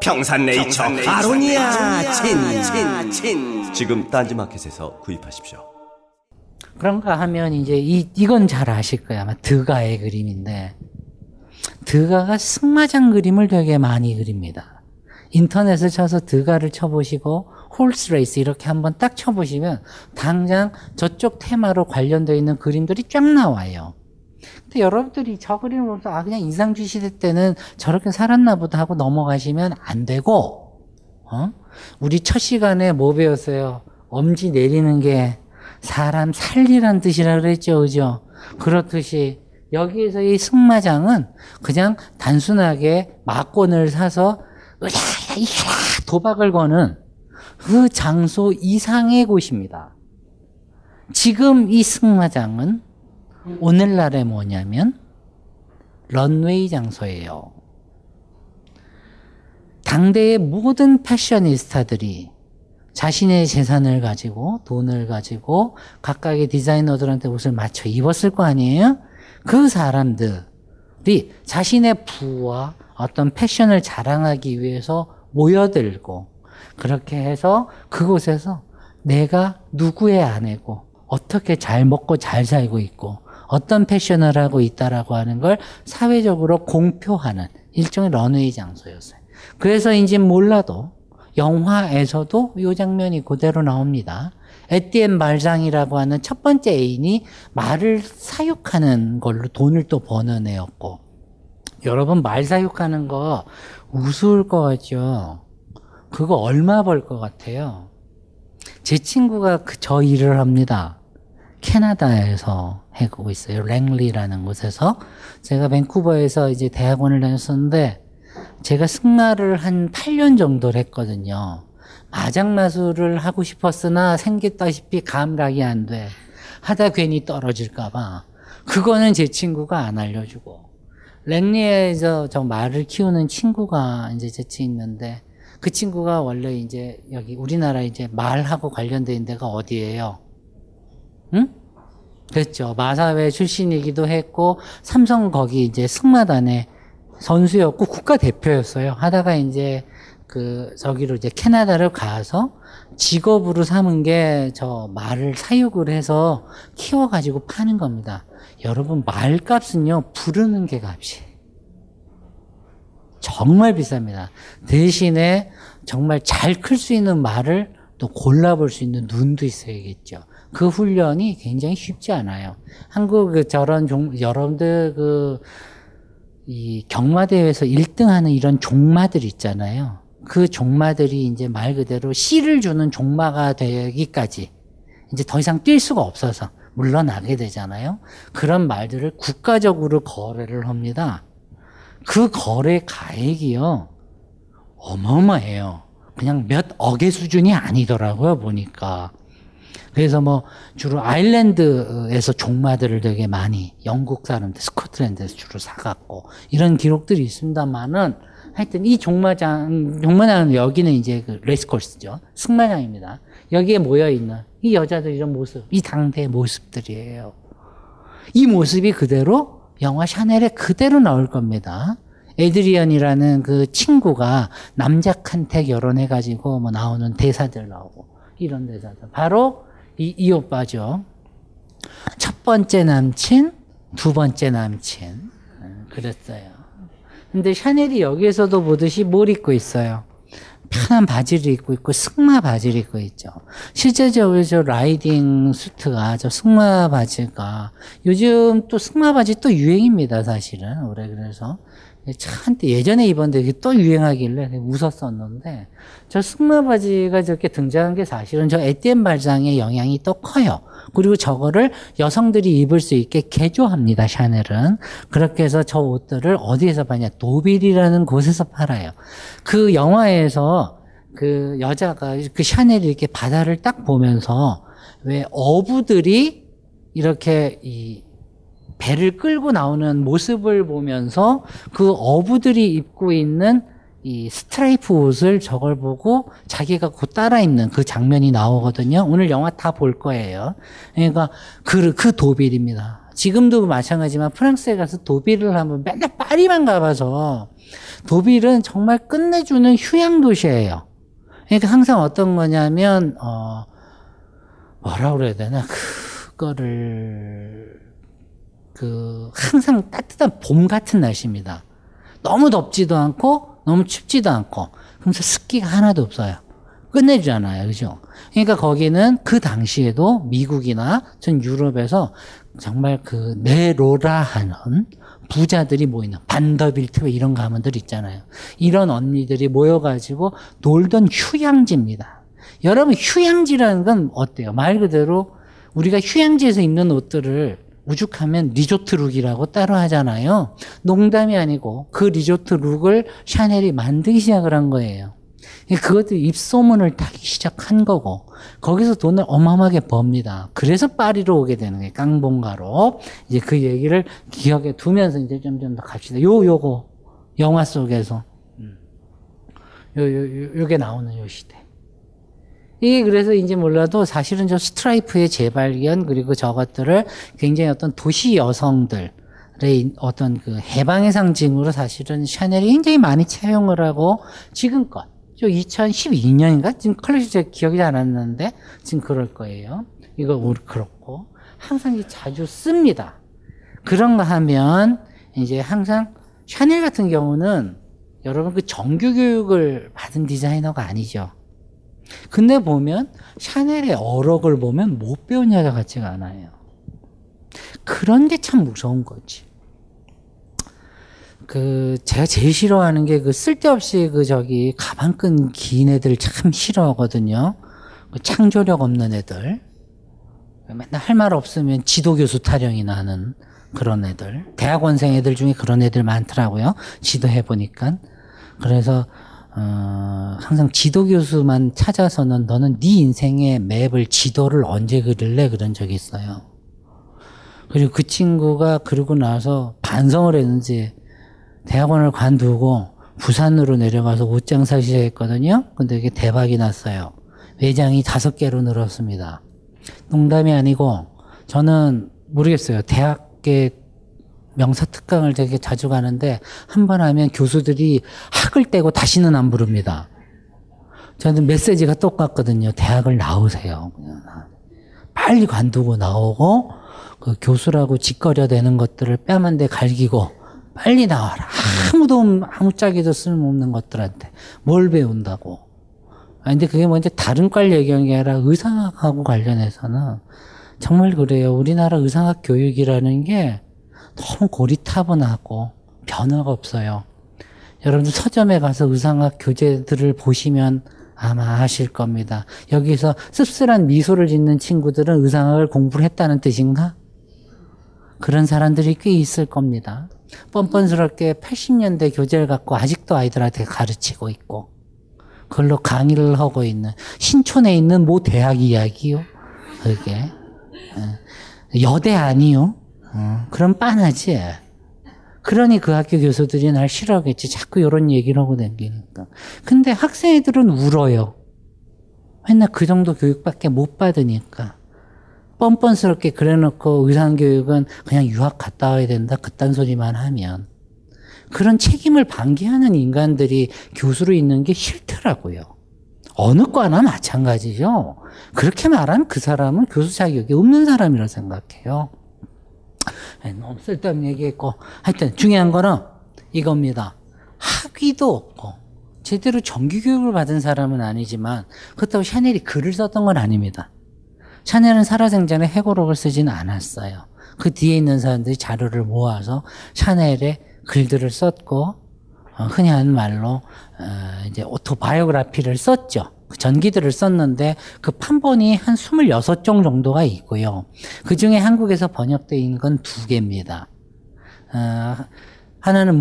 평산네이처 아로니아 친, 친, 친. 지금 딴지마켓에서 구입하십시오. 그런가 하면 이제 이, 이건 잘 아실 거예요. 아마 드가의 그림인데, 드가가 승마장 그림을 되게 많이 그립니다. 인터넷을 쳐서 드가를 쳐보시고 홀스레이스 이렇게 한번 딱 쳐보시면 당장 저쪽 테마로 관련되어 있는 그림들이 쫙 나와요. 근데 여러분들이 저 그림을 보면서 아 그냥 이상주 시대 때는 저렇게 살았나 보다 하고 넘어가시면 안 되고, 어? 우리 첫 시간에 뭐 배웠어요? 엄지 내리는 게 사람 살리란 뜻이라 그랬죠, 그죠? 그렇듯이 여기에서 이 승마장은 그냥 단순하게 막권을 사서 도박을 거는 그 장소 이상의 곳입니다. 지금 이 승마장은 오늘날에 뭐냐면 런웨이 장소예요. 당대의 모든 패셔니스타들이 자신의 재산을 가지고 돈을 가지고 각각의 디자이너들한테 옷을 맞춰 입었을 거 아니에요? 그 사람들이 자신의 부와 어떤 패션을 자랑하기 위해서 모여들고, 그렇게 해서 그곳에서 내가 누구의 아내고 어떻게 잘 먹고 잘 살고 있고 어떤 패션을 하고 있다라고 하는 걸 사회적으로 공표하는 일종의 런웨이 장소였어요. 그래서인지 몰라도 영화에서도 이 장면이 그대로 나옵니다. 에띠엔 발상이라고 하는 첫 번째 애인이 말을 사육하는 걸로 돈을 또 버는 애였고, 여러분 말 사육하는 거 우스울 것 같죠? 그거 얼마 벌 것 같아요? 제 친구가 그 저 일을 합니다. 캐나다에서 해보고 있어요. 랭리라는 곳에서. 제가 밴쿠버에서 이제 대학원을 다녔었는데, 제가 승마를 한 팔 년 정도를 했거든요. 마장마술을 하고 싶었으나 생겼다시피 감각이 안 돼. 하다 괜히 떨어질까봐. 그거는 제 친구가 안 알려주고. 랭리에서 저 말을 키우는 친구가 이제 제치 있는데, 그 친구가 원래 이제 여기 우리나라 이제 말하고 관련된 데가 어디예요? 응? 그렇죠. 마사회 출신이기도 했고, 삼성 거기 이제 승마단의 선수였고, 국가대표였어요. 하다가 이제 그, 저기로 이제 캐나다를 가서 직업으로 삼은 게 저 말을 사육을 해서 키워가지고 파는 겁니다. 여러분, 말 값은요, 부르는 게 값이에요. 정말 비쌉니다. 대신에 정말 잘 클 수 있는 말을 또 골라볼 수 있는 눈도 있어야겠죠. 그 훈련이 굉장히 쉽지 않아요. 한국 그 저런 종, 여러분들 그, 이 경마대회에서 일 등 하는 이런 종마들 있잖아요. 그 종마들이 이제 말 그대로 씨를 주는 종마가 되기까지 이제 더 이상 뛸 수가 없어서 물러나게 되잖아요. 그런 말들을 국가적으로 거래를 합니다. 그 거래 가액이요, 어마어마해요. 그냥 몇 억의 수준이 아니더라고요, 보니까. 그래서 뭐 주로 아일랜드에서 종마들을 되게 많이 영국 사람들, 스코틀랜드에서 주로 사갖고 이런 기록들이 있습니다만은, 하여튼 이 종마장, 종마장은 여기는 이제 그 레이스코스죠. 승마장입니다. 여기에 모여있는 이 여자들 이런 모습, 이 당대의 모습들이에요. 이 모습이 그대로 영화 샤넬에 그대로 나올 겁니다. 에드리언이라는 그 친구가 남작한테 결혼해가지고 뭐 나오는 대사들 나오고 이런 대사들. 바로 이, 이 오빠죠. 첫 번째 남친, 두 번째 남친. 그랬어요. 근데 샤넬이 여기에서도 보듯이 뭘 입고 있어요? 편한 바지를 입고 있고 승마 바지를 입고 있죠. 실제적으로 저 라이딩 수트가 저 승마 바지가 요즘 또 승마 바지 또 유행입니다, 사실은. 올해 그래서 참 예전에 입었는데 또 유행하길래 웃었었는데 저 승마 바지가 저렇게 등장한 게 사실은 저 에티엠 발상의 영향이 또 커요. 그리고 저거를 여성들이 입을 수 있게 개조합니다, 샤넬은. 그렇게 해서 저 옷들을 어디에서 파냐, 도빌이라는 곳에서 팔아요. 그 영화에서 그 여자가 그 샤넬이 이렇게 바다를 딱 보면서 왜 어부들이 이렇게 이 배를 끌고 나오는 모습을 보면서 그 어부들이 입고 있는 이 스트라이프 옷을 저걸 보고 자기가 곧 따라 입는 그 장면이 나오거든요. 오늘 영화 다 볼 거예요. 그러니까 그, 그 도빌입니다. 지금도 마찬가지지만 프랑스에 가서 도빌을 하면 맨날 파리만 가봐서 도빌은 정말 끝내주는 휴양 도시예요. 그러니까 항상 어떤 거냐면 어 뭐라 그래야 되나 그거를 그 항상 따뜻한 봄 같은 날씨입니다. 너무 덥지도 않고 너무 춥지도 않고 그러면서 습기가 하나도 없어요. 끝내주잖아요, 그죠? 그러니까 거기는 그 당시에도 미국이나 전 유럽에서 정말 그 네로라 하는 부자들이 모이는 반더빌트 이런 가문들 있잖아요. 이런 언니들이 모여가지고 놀던 휴양지입니다. 여러분 휴양지라는 건 어때요? 말 그대로 우리가 휴양지에서 입는 옷들을 우죽하면 리조트 룩이라고 따로 하잖아요. 농담이 아니고 그 리조트 룩을 샤넬이 만들기 시작을 한 거예요. 그것도 입소문을 타기 시작한 거고 거기서 돈을 어마어마하게 법니다. 그래서 파리로 오게 되는 거예요. 깡봉가로. 이제 그 얘기를 기억에 두면서 이제 점점 더 갑시다. 요 요거 영화 속에서 요 요 요게 나오는 요 시대. 이게 그래서 이제 몰라도 사실은 저 스트라이프의 재발견 그리고 저것들을 굉장히 어떤 도시 여성들의 어떤 그 해방의 상징으로 사실은 샤넬이 굉장히 많이 채용을 하고 지금껏 저 이천십이 년인가 지금 컬렉션 제가 기억이 잘 안 났는데 지금 그럴 거예요. 이거 그렇고 항상 자주 씁니다. 그런 거 하면 이제 항상 샤넬 같은 경우는 여러분 그 정규 교육을 받은 디자이너가 아니죠. 근데 보면 샤넬의 어록을 보면 못 배운 여자 같지가 않아요. 그런 게 참 무서운 거지. 그 제가 제일 싫어하는 게 그 쓸데없이 그 저기 가방끈 긴 애들 참 싫어하거든요. 그 창조력 없는 애들. 맨날 할 말 없으면 지도교수 타령이나 하는 그런 애들. 대학원생 애들 중에 그런 애들 많더라고요. 지도해 보니까. 그래서 어, 항상 지도교수만 찾아서는 너는 네 인생의 맵을 지도를 언제 그릴래? 그런 적이 있어요. 그리고 그 친구가 그러고 나서 반성을 했는지 대학원을 관두고 부산으로 내려가서 옷장사 시작했거든요. 근데 이게 대박이 났어요. 매장이 다섯 개로 늘었습니다. 농담이 아니고 저는 모르겠어요. 대학에 명사 특강을 되게 자주 가는데 한 번 하면 교수들이 학을 떼고 다시는 안 부릅니다. 저는 메시지가 똑같거든요. 대학을 나오세요. 빨리 관두고 나오고 그 교수라고 짓거려대는 것들을 뺨한 대 갈기고 빨리 나와라. 아무도 아무짝에도 쓸모없는 것들한테 뭘 배운다고. 아 근데 그게 먼저 다른 과를 얘기한 게 아니라 의상학하고 관련해서는 정말 그래요. 우리나라 의상학 교육이라는 게 너무 고리타분하고 변화가 없어요. 여러분들 서점에 가서 의상학 교재들을 보시면 아마 아실 겁니다. 여기서 씁쓸한 미소를 짓는 친구들은 의상학을 공부를 했다는 뜻인가? 그런 사람들이 꽤 있을 겁니다. 뻔뻔스럽게 팔십 년대 교재를 갖고 아직도 아이들한테 가르치고 있고 그걸로 강의를 하고 있는 신촌에 있는 모 대학 이야기요. 그게 여대 아니요. 어, 그럼 빤하지. 그러니 그 학교 교수들이 날 싫어하겠지. 자꾸 이런 얘기를 하고 다니니까. 근데 학생애들은 울어요. 맨날 그 정도 교육밖에 못 받으니까. 뻔뻔스럽게 그래놓고 의상교육은 그냥 유학 갔다 와야 된다. 그딴 소리만 하면. 그런 책임을 방기하는 인간들이 교수로 있는 게 싫더라고요. 어느 과나 마찬가지죠. 그렇게 말하면 그 사람은 교수 자격이 없는 사람이라 생각해요. 너무 쓸데없는 얘기했고, 하여튼 중요한 거는 이겁니다. 학위도 없고 제대로 정규교육을 받은 사람은 아니지만, 그렇다고 샤넬이 글을 썼던 건 아닙니다. 샤넬은 살아생전에 회고록을 쓰진 않았어요. 그 뒤에 있는 사람들이 자료를 모아서 샤넬의 글들을 썼고, 흔히 하는 말로 이제 오토바이오그래피를 썼죠. 전기들을 썼는데 그 판본이 한 스물여섯 종 정도가 있고요. 그중에 한국에서 번역된 건 두 개입니다. 하나는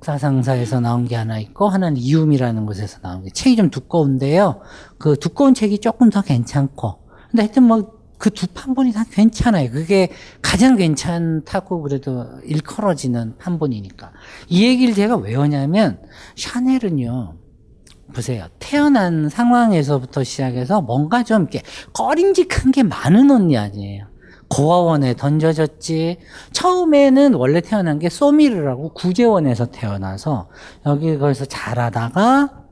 문학사상사에서 나온 게 하나 있고, 하나는 이움이라는 곳에서 나온 게. 책이 좀 두꺼운데요. 그 두꺼운 책이 조금 더 괜찮고, 근데 하여튼 뭐 그 두 판본이 다 괜찮아요. 그게 가장 괜찮다고 그래도 일컬어지는 판본이니까. 이 얘기를 제가 왜 하냐면, 샤넬은요, 보세요. 태어난 상황에서부터 시작해서 뭔가 좀 이렇게 꺼림직한 게 많은 언니 아니에요. 고아원에 던져졌지. 처음에는 원래 태어난 게 소미르라고 구제원에서 태어나서 여기 거기서 자라다가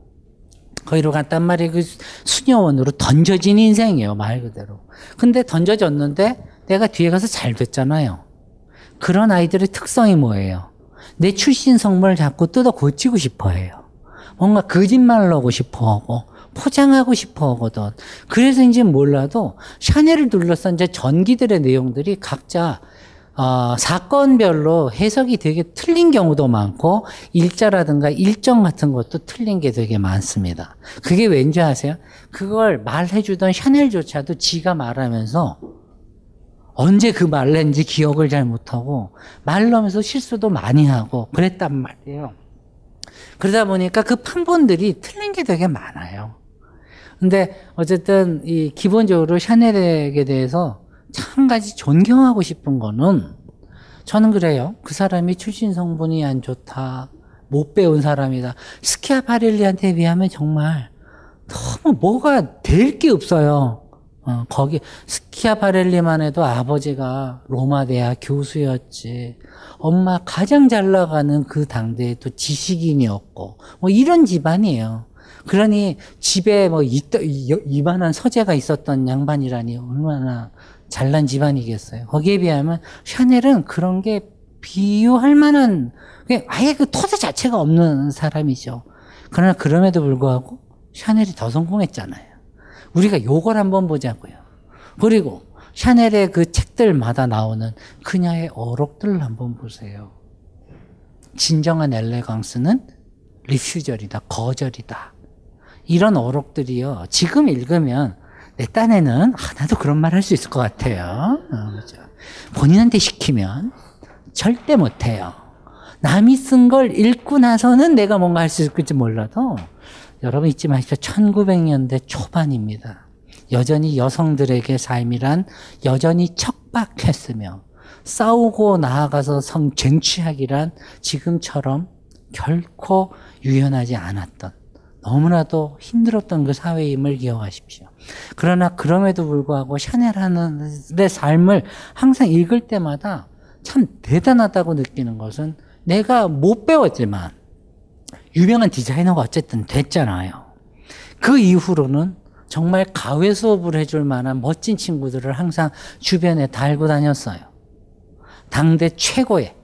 거기로 갔단 말이에요. 그 수녀원으로 던져진 인생이에요, 말 그대로. 근데 던져졌는데 내가 뒤에 가서 잘 됐잖아요. 그런 아이들의 특성이 뭐예요? 내 출신 성분을 자꾸 뜯어 고치고 싶어 해요. 뭔가 거짓말을 하고 싶어 하고, 포장하고 싶어 하거든. 그래서인지 몰라도 샤넬을 둘러싼 이제 전기들의 내용들이 각자 어, 사건별로 해석이 되게 틀린 경우도 많고, 일자라든가 일정 같은 것도 틀린 게 되게 많습니다. 그게 왠지 아세요? 그걸 말해주던 샤넬조차도 지가 말하면서 언제 그 말을 했는지 기억을 잘 못하고, 말을 하면서 실수도 많이 하고 그랬단 말이에요. 그러다 보니까 그 판본들이 틀린 게 되게 많아요. 근데 어쨌든 이 기본적으로 샤넬에게 대해서 한 가지 존경하고 싶은 거는, 저는 그래요. 그 사람이 출신 성분이 안 좋다, 못 배운 사람이다. 스키아파렐리한테 비하면 정말 너무 뭐가 될 게 없어요. 어, 거기 스키아파렐리만 해도 아버지가 로마 대학 교수였지, 엄마 가장 잘 나가는 그 당대에 또 지식인이었고, 뭐 이런 집안이에요. 그러니 집에 뭐 이, 이만한 서재가 있었던 양반이라니 얼마나 잘난 집안이겠어요. 거기에 비하면 샤넬은 그런 게 비유할 만한, 아예 그 토대 자체가 없는 사람이죠. 그러나 그럼에도 불구하고 샤넬이 더 성공했잖아요. 우리가 요걸 한번 보자고요. 그리고 샤넬의 그 책들마다 나오는 그녀의 어록들을 한번 보세요. 진정한 엘레강스는 리퓨절이다, 거절이다. 이런 어록들이요, 지금 읽으면 내 딴에는 아, 나도 그런 말 할 수 있을 것 같아요. 어, 그렇죠? 본인한테 시키면 절대 못해요. 남이 쓴 걸 읽고 나서는 내가 뭔가 할 수 있을지 몰라도, 여러분 잊지 마십시오. 천구백 년대 초반입니다. 여전히 여성들에게 삶이란 여전히 척박했으며, 싸우고 나아가서 성쟁취학이란 지금처럼 결코 유연하지 않았던, 너무나도 힘들었던 그 사회임을 기억하십시오. 그러나 그럼에도 불구하고 샤넬의 삶을 항상 읽을 때마다 참 대단하다고 느끼는 것은, 내가 못 배웠지만 유명한 디자이너가 어쨌든 됐잖아요. 그 이후로는 정말 가외 수업을 해줄 만한 멋진 친구들을 항상 주변에 달고 다녔어요. 당대 최고의,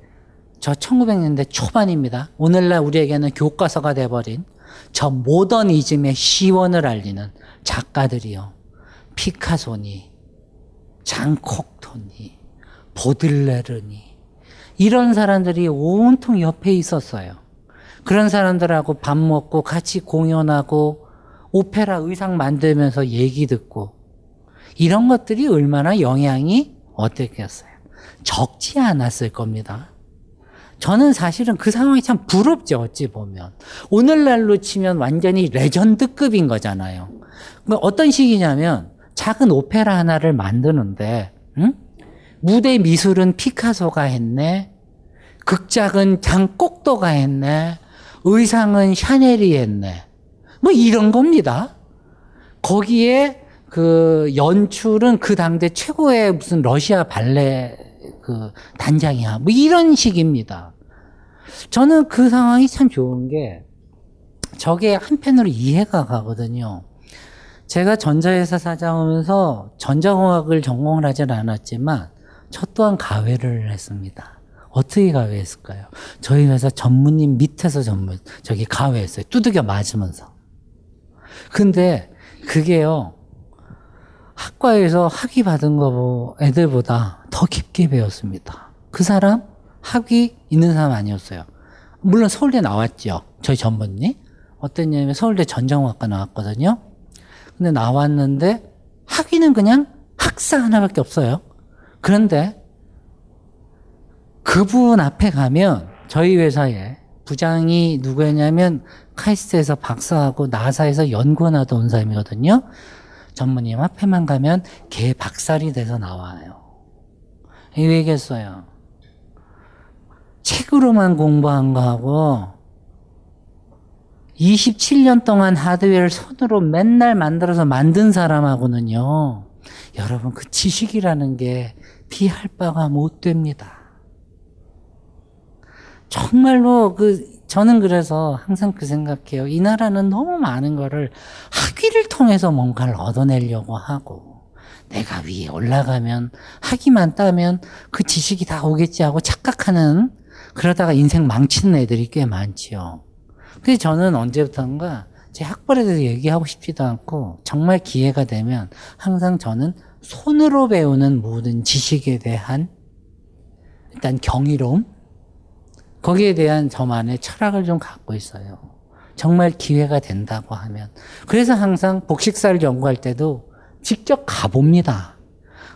저 천구백 년대 초반입니다. 오늘날 우리에게는 교과서가 돼버린 저 모더니즘의 시원을 알리는 작가들이요. 피카소니, 장콕토니, 보들레르니, 이런 사람들이 온통 옆에 있었어요. 그런 사람들하고 밥 먹고 같이 공연하고 오페라 의상 만들면서 얘기 듣고, 이런 것들이 얼마나 영향이 어땠겠어요. 적지 않았을 겁니다. 저는 사실은 그 상황이 참 부럽죠, 어찌 보면. 오늘날로 치면 완전히 레전드급인 거잖아요. 어떤 식이냐면, 작은 오페라 하나를 만드는데, 응? 무대 미술은 피카소가 했네, 극작은 장콕토가 했네, 의상은 샤넬이 했네, 뭐 이런 겁니다. 거기에 그 연출은 그 당대 최고의 무슨 러시아 발레 그 단장이야, 뭐 이런 식입니다. 저는 그 상황이 참 좋은 게, 저게 한편으로 이해가 가거든요. 제가 전자회사 사장하면서 전자공학을 전공을 하진 않았지만, 저 또한 가외를 했습니다. 어떻게 가외했을까요? 저희 회사 전무님 밑에서 전무, 저기 가외했어요. 두들겨 맞으면서. 근데 그게요, 학과에서 학위 받은 거 애들보다 더 깊게 배웠습니다. 그 사람 학위 있는 사람 아니었어요. 물론 서울대 나왔죠. 저희 전무님. 어땠냐면 서울대 전정학과 나왔거든요. 근데 나왔는데 학위는 그냥 학사 하나밖에 없어요. 그런데 그분 앞에 가면 저희 회사에 부장이 누구였냐면 카이스트에서 박사하고 나사에서 연구하다 온 사람이거든요. 전무님 앞에만 가면 걔 박살이 돼서 나와요. 얘기했어요. 책으로만 공부한 거하고 이십칠 년 동안 하드웨어를 손으로 맨날 만들어서 만든 사람하고는요, 여러분, 그 지식이라는 게 비할 바가 못 됩니다. 정말로 그 저는 그래서 항상 그 생각해요. 이 나라는 너무 많은 거를 학위를 통해서 뭔가를 얻어내려고 하고, 내가 위에 올라가면 학위만 따면 그 지식이 다 오겠지 하고 착각하는, 그러다가 인생 망치는 애들이 꽤 많지요. 그래서 저는 언제부턴가 제 학벌에 대해서 얘기하고 싶지도 않고, 정말 기회가 되면 항상 저는 손으로 배우는 모든 지식에 대한 일단 경이로움, 거기에 대한 저만의 철학을 좀 갖고 있어요. 정말 기회가 된다고 하면. 그래서 항상 복식사를 연구할 때도 직접 가봅니다.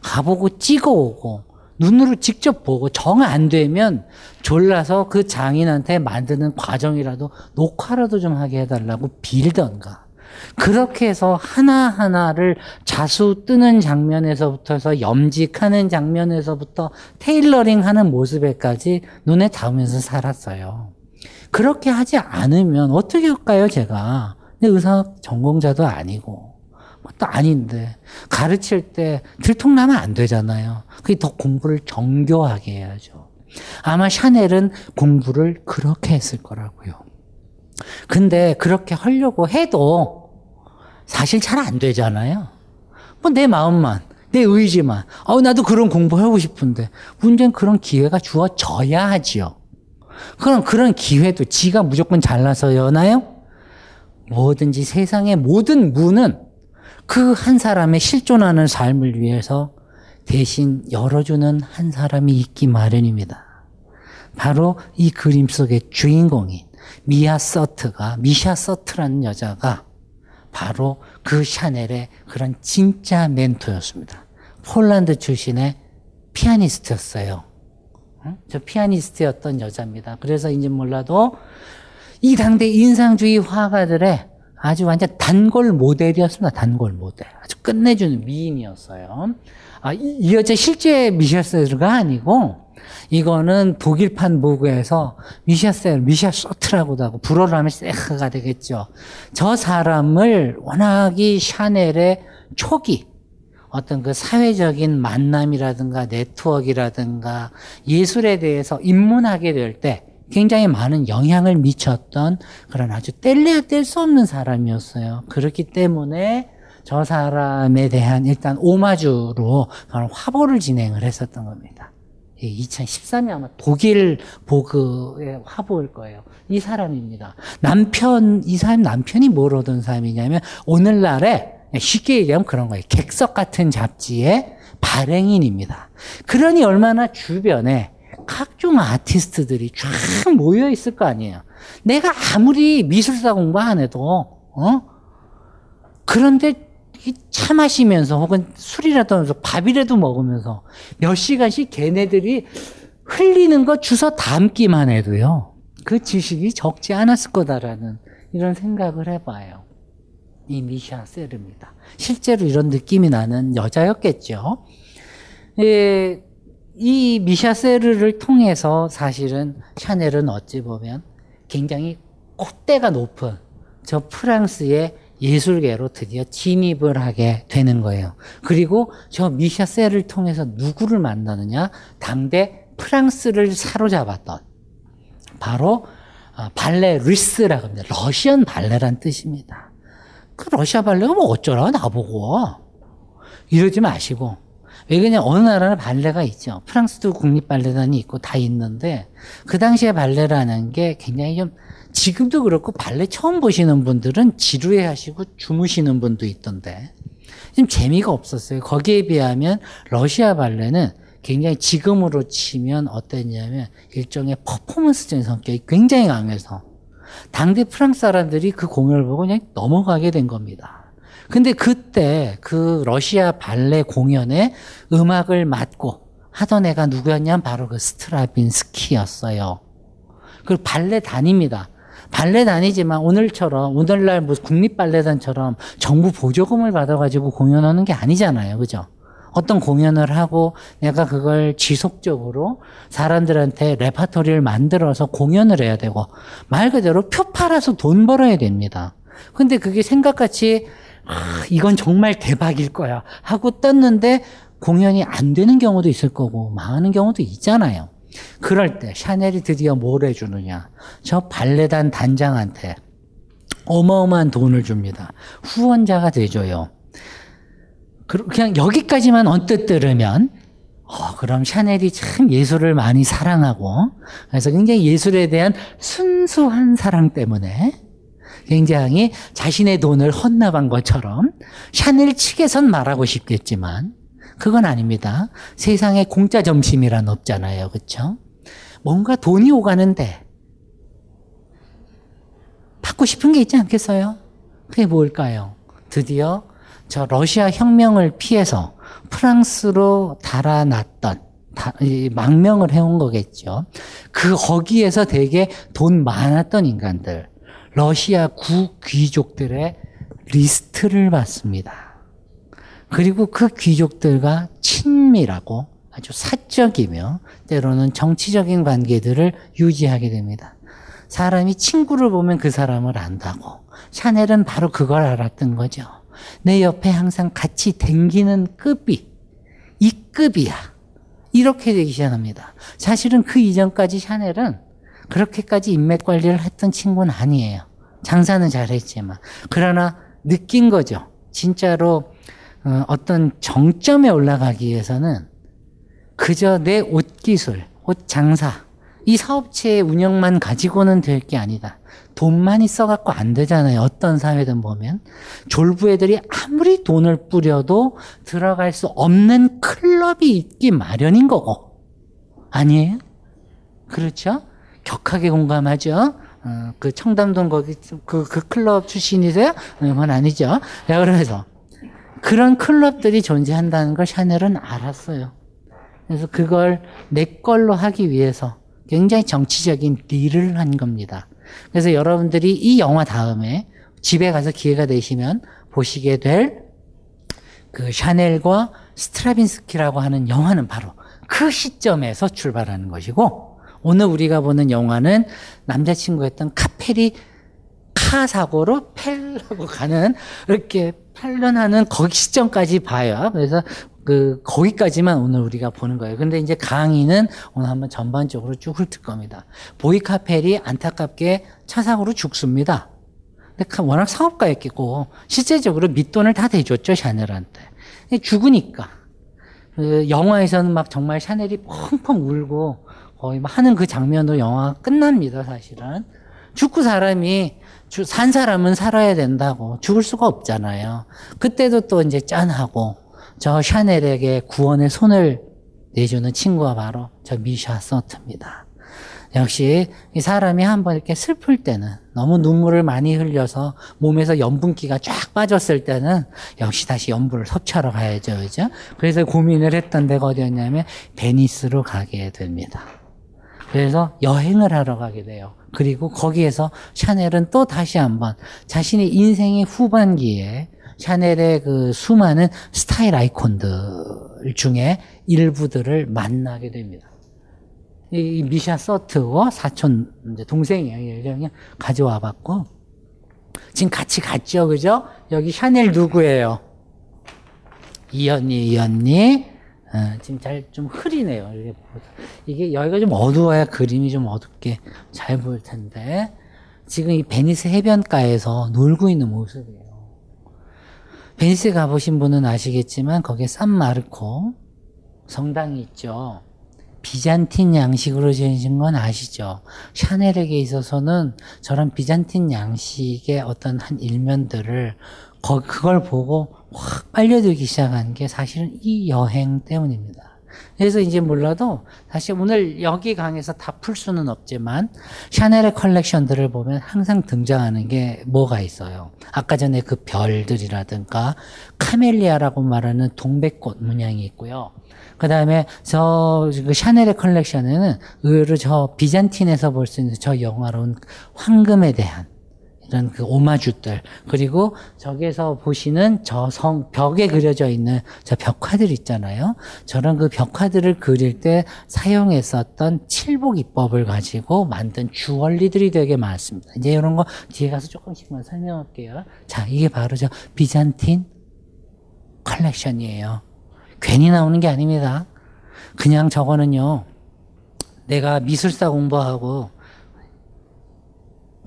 가보고 찍어오고 눈으로 직접 보고, 정 안 되면 졸라서 그 장인한테 만드는 과정이라도 녹화라도 좀 하게 해달라고 빌던가. 그렇게 해서 하나하나를 자수 뜨는 장면에서부터 해서 염직하는 장면에서부터 테일러링하는 모습에까지 눈에 닿으면서 살았어요. 그렇게 하지 않으면 어떻게 할까요, 제가? 근데 의사학 전공자도 아니고 또 아닌데, 가르칠 때 들통나면 안 되잖아요. 그게 더 공부를 정교하게 해야죠. 아마 샤넬은 공부를 그렇게 했을 거라고요. 근데 그렇게 하려고 해도 사실 잘 안 되잖아요. 뭐 내 마음만, 내 의지만, 어, 나도 그런 공부하고 싶은데. 문제는 그런 기회가 주어져야 하지요. 그럼 그런 기회도 지가 무조건 잘나서 여나요? 뭐든지 세상의 모든 문은 그 한 사람의 실존하는 삶을 위해서 대신 열어주는 한 사람이 있기 마련입니다. 바로 이 그림 속의 주인공인 미샤 서트가, 미샤 서트라는 여자가 바로 그 샤넬의 그런 진짜 멘토였습니다. 폴란드 출신의 피아니스트였어요. 저 피아니스트였던 여자입니다. 그래서 인지 몰라도 이 당대 인상주의 화가들의 아주 완전 단골 모델이었습니다. 단골 모델. 아주 끝내주는 미인이었어요. 아, 이, 이 여자 실제 미샤 서트가 아니고, 이거는 독일판 모국에서 미샤 서트, 미샤 서트라고도 하고, 불어로 하면 세크가 되겠죠. 저 사람을 워낙이 샤넬의 초기 어떤 그 사회적인 만남이라든가 네트워크라든가 예술에 대해서 입문하게 될 때 굉장히 많은 영향을 미쳤던 그런 아주 뗄래야 뗄 수 없는 사람이었어요. 그렇기 때문에 저 사람에 대한 일단 오마주로 그런 화보를 진행을 했었던 겁니다. 이천십삼 년 아마 독일 보그의 화보일 거예요. 이 사람입니다. 남편, 이 사람 남편이 뭐라던 사람이냐면, 오늘날에 쉽게 얘기하면 그런 거예요. 객석 같은 잡지의 발행인입니다. 그러니 얼마나 주변에 각종 아티스트들이 쫙 모여 있을 거 아니에요. 내가 아무리 미술사 공부 안 해도, 어? 그런데 차 마시면서 혹은 술이라도 하면서 밥이라도 먹으면서 몇 시간씩 걔네들이 흘리는 거 주워 담기만 해도요, 그 지식이 적지 않았을 거다라는 이런 생각을 해봐요. 이 미샤 서트입니다. 실제로 이런 느낌이 나는 여자였겠죠. 예. 이 미샤 서트를 통해서 사실은 샤넬은 어찌 보면 굉장히 콧대가 높은 저 프랑스의 예술계로 드디어 진입을 하게 되는 거예요. 그리고 저 미샤 서트를 통해서 누구를 만나느냐? 당대 프랑스를 사로잡았던 바로 발레 루스라고 합니다. 러시안 발레란 뜻입니다. 그 러시아 발레가 뭐 어쩌라 나보고 이러지 마시고, 왜 그냥 어느 나라나 발레가 있죠. 프랑스도 국립발레단이 있고 다 있는데 그 당시에 발레라는 게 굉장히 좀 지금도 그렇고 발레 처음 보시는 분들은 지루해하시고 주무시는 분도 있던데 좀 재미가 없었어요. 거기에 비하면 러시아 발레는 굉장히 지금으로 치면 어땠냐면 일종의 퍼포먼스적인 성격이 굉장히 강해서 당대 프랑스 사람들이 그 공연을 보고 그냥 넘어가게 된 겁니다. 근데 그때 그 러시아 발레 공연에 음악을 맡고 하던 애가 누구였냐면 바로 그 스트라빈스키였어요. 그 발레단입니다. 발레단이지만 오늘처럼 오늘날 뭐 국립발레단처럼 정부 보조금을 받아가지고 공연하는 게 아니잖아요, 그죠? 어떤 공연을 하고 내가 그걸 지속적으로 사람들한테 레파토리를 만들어서 공연을 해야 되고 말 그대로 표 팔아서 돈 벌어야 됩니다. 근데 그게 생각같이 아, 이건 정말 대박일 거야 하고 떴는데 공연이 안 되는 경우도 있을 거고 망하는 경우도 있잖아요. 그럴 때 샤넬이 드디어 뭘 해주느냐, 저 발레단 단장한테 어마어마한 돈을 줍니다. 후원자가 돼줘요. 그냥 여기까지만 언뜻 들으면 어, 그럼 샤넬이 참 예술을 많이 사랑하고 그래서 굉장히 예술에 대한 순수한 사랑 때문에 굉장히 자신의 돈을 헌납한 것처럼 샤넬 측에선 말하고 싶겠지만 그건 아닙니다. 세상에 공짜 점심이란 없잖아요, 그렇죠? 뭔가 돈이 오가는데 받고 싶은 게 있지 않겠어요? 그게 뭘까요? 드디어 저 러시아 혁명을 피해서 프랑스로 달아났던 다, 망명을 해온 거겠죠. 그 거기에서 되게 돈 많았던 인간들, 러시아 구귀족들의 리스트를 봤습니다. 그리고 그 귀족들과 친밀하고 아주 사적이며 때로는 정치적인 관계들을 유지하게 됩니다. 사람이 친구를 보면 그 사람을 안다고 샤넬은 바로 그걸 알았던 거죠. 내 옆에 항상 같이 댕기는 급이 이 급이야. 이렇게 되기 시작합니다. 사실은 그 이전까지 샤넬은 그렇게까지 인맥 관리를 했던 친구는 아니에요. 장사는 잘했지만. 그러나 느낀 거죠. 진짜로 어떤 정점에 올라가기 위해서는 그저 내 옷 기술, 옷 장사, 이 사업체의 운영만 가지고는 될 게 아니다. 돈만이 써갖고 안 되잖아요. 어떤 사회든 보면. 졸부 애들이 아무리 돈을 뿌려도 들어갈 수 없는 클럽이 있기 마련인 거고. 아니에요? 그렇죠? 격하게 공감하죠. 어, 그 청담동 거기 그, 그 클럽 출신이세요? 그건 아니죠. 야, 그래서 그런 클럽들이 존재한다는 걸 샤넬은 알았어요. 그래서 그걸 내 걸로 하기 위해서 굉장히 정치적인 딜을 한 겁니다. 그래서 여러분들이 이 영화 다음에 집에 가서 기회가 되시면 보시게 될 그 샤넬과 스트라빈스키라고 하는 영화는 바로 그 시점에서 출발하는 것이고, 오늘 우리가 보는 영화는 남자친구였던 카펠이 카 사고로 펠라고 가는, 이렇게 팔런하는 거기 시점까지 봐요. 그래서 그 거기까지만 오늘 우리가 보는 거예요. 근데 이제 강의는 오늘 한번 전반적으로 쭉 훑을 겁니다. 보이 카펠이 안타깝게 차 사고로 죽습니다. 근데 워낙 사업가였겠고 실제적으로 밑돈을 다 대줬죠, 샤넬한테. 죽으니까 그 영화에서는 막 정말 샤넬이 펑펑 울고 거의 하는 그 장면도 영화가 끝납니다, 사실은. 죽고 사람이, 산 사람은 살아야 된다고. 죽을 수가 없잖아요. 그때도 또 이제 짠하고, 저 샤넬에게 구원의 손을 내주는 친구가 바로 저 미샤 서트입니다. 역시 이 사람이 한번 이렇게 슬플 때는, 너무 눈물을 많이 흘려서 몸에서 염분기가 쫙 빠졌을 때는 역시 다시 염분을 섭취하러 가야죠, 그죠? 그래서 고민을 했던 데가 어디였냐면 베니스로 가게 됩니다. 그래서 여행을 하러 가게 돼요. 그리고 거기에서 샤넬은 또 다시 한번 자신의 인생의 후반기에 샤넬의 그 수많은 스타일 아이콘들 중에 일부들을 만나게 됩니다. 이 미샤 서트와 사촌, 이제 동생이에요. 그냥 가져와 봤고. 지금 같이 갔죠, 그죠? 여기 샤넬 누구예요? 이 언니, 이 언니. 어, 지금 잘 좀 흐리네요. 이게 여기가 좀 어두워야 그림이 좀 어둡게 잘 보일 텐데 지금 이 베니스 해변가에서 놀고 있는 모습이에요. 베니스 가보신 분은 아시겠지만 거기에 산마르코, 성당이 있죠. 비잔틴 양식으로 지어진 건 아시죠? 샤넬에게 있어서는 저런 비잔틴 양식의 어떤 한 일면들을 거, 그걸 보고 확 빨려들기 시작한 게 사실은 이 여행 때문입니다. 그래서 이제 몰라도 사실 오늘 여기 강에서 다 풀 수는 없지만 샤넬의 컬렉션들을 보면 항상 등장하는 게 뭐가 있어요. 아까 전에 그 별들이라든가 카멜리아라고 말하는 동백꽃 문양이 있고요. 그 다음에 저 샤넬의 컬렉션에는 의외로 저 비잔틴에서 볼 수 있는 저 영화로운 황금에 대한 이런 그 오마주들, 그리고 저기에서 보시는 저 성 벽에 그려져 있는 저 벽화들 있잖아요. 저런 그 벽화들을 그릴 때 사용했었던 칠복 이법을 가지고 만든 주얼리들이 되게 많습니다. 이제 이런 거 뒤에 가서 조금씩만 설명할게요. 자, 이게 바로 저 비잔틴 컬렉션이에요. 괜히 나오는 게 아닙니다. 그냥 저거는요, 내가 미술사 공부하고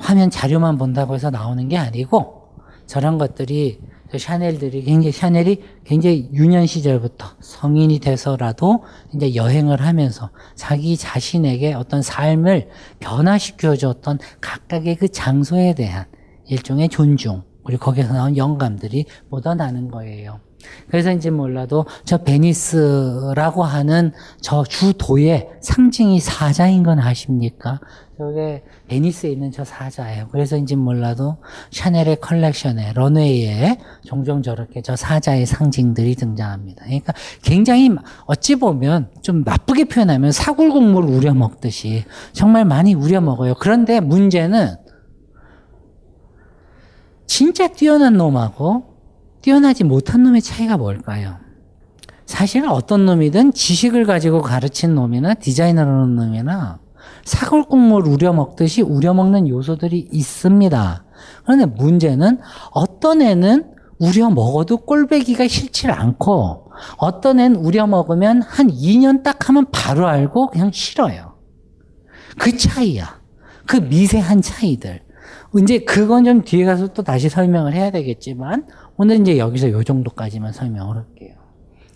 화면 자료만 본다고 해서 나오는 게 아니고, 저런 것들이 샤넬들이 굉장히 샤넬이 굉장히 유년 시절부터 성인이 돼서라도 이제 여행을 하면서 자기 자신에게 어떤 삶을 변화시켜 줬던 각각의 그 장소에 대한 일종의 존중, 그리고 거기에서 나온 영감들이 묻어나는 거예요. 그래서인지 몰라도 저 베니스라고 하는 저 주도의 상징이 사자인 건 아십니까? 저게 베니스에 있는 저 사자예요. 그래서인지 몰라도 샤넬의 컬렉션에 런웨이에 종종 저렇게 저 사자의 상징들이 등장합니다. 그러니까 굉장히 어찌 보면 좀 나쁘게 표현하면 사골국물 우려 먹듯이 정말 많이 우려 먹어요. 그런데 문제는 진짜 뛰어난 놈하고 뛰어나지 못한 놈의 차이가 뭘까요? 사실 어떤 놈이든 지식을 가지고 가르친 놈이나 디자이너라는 놈이나 사골국물 우려먹듯이 우려먹는 요소들이 있습니다. 그런데 문제는 어떤 애는 우려먹어도 꼴배기가 싫질 않고, 어떤 애는 우려먹으면 한 이 년 딱 하면 바로 알고 그냥 싫어요. 그 차이야. 그 미세한 차이들. 이제 그건 좀 뒤에 가서 또 다시 설명을 해야 되겠지만, 오늘 이제 여기서 요 정도까지만 설명을 할게요.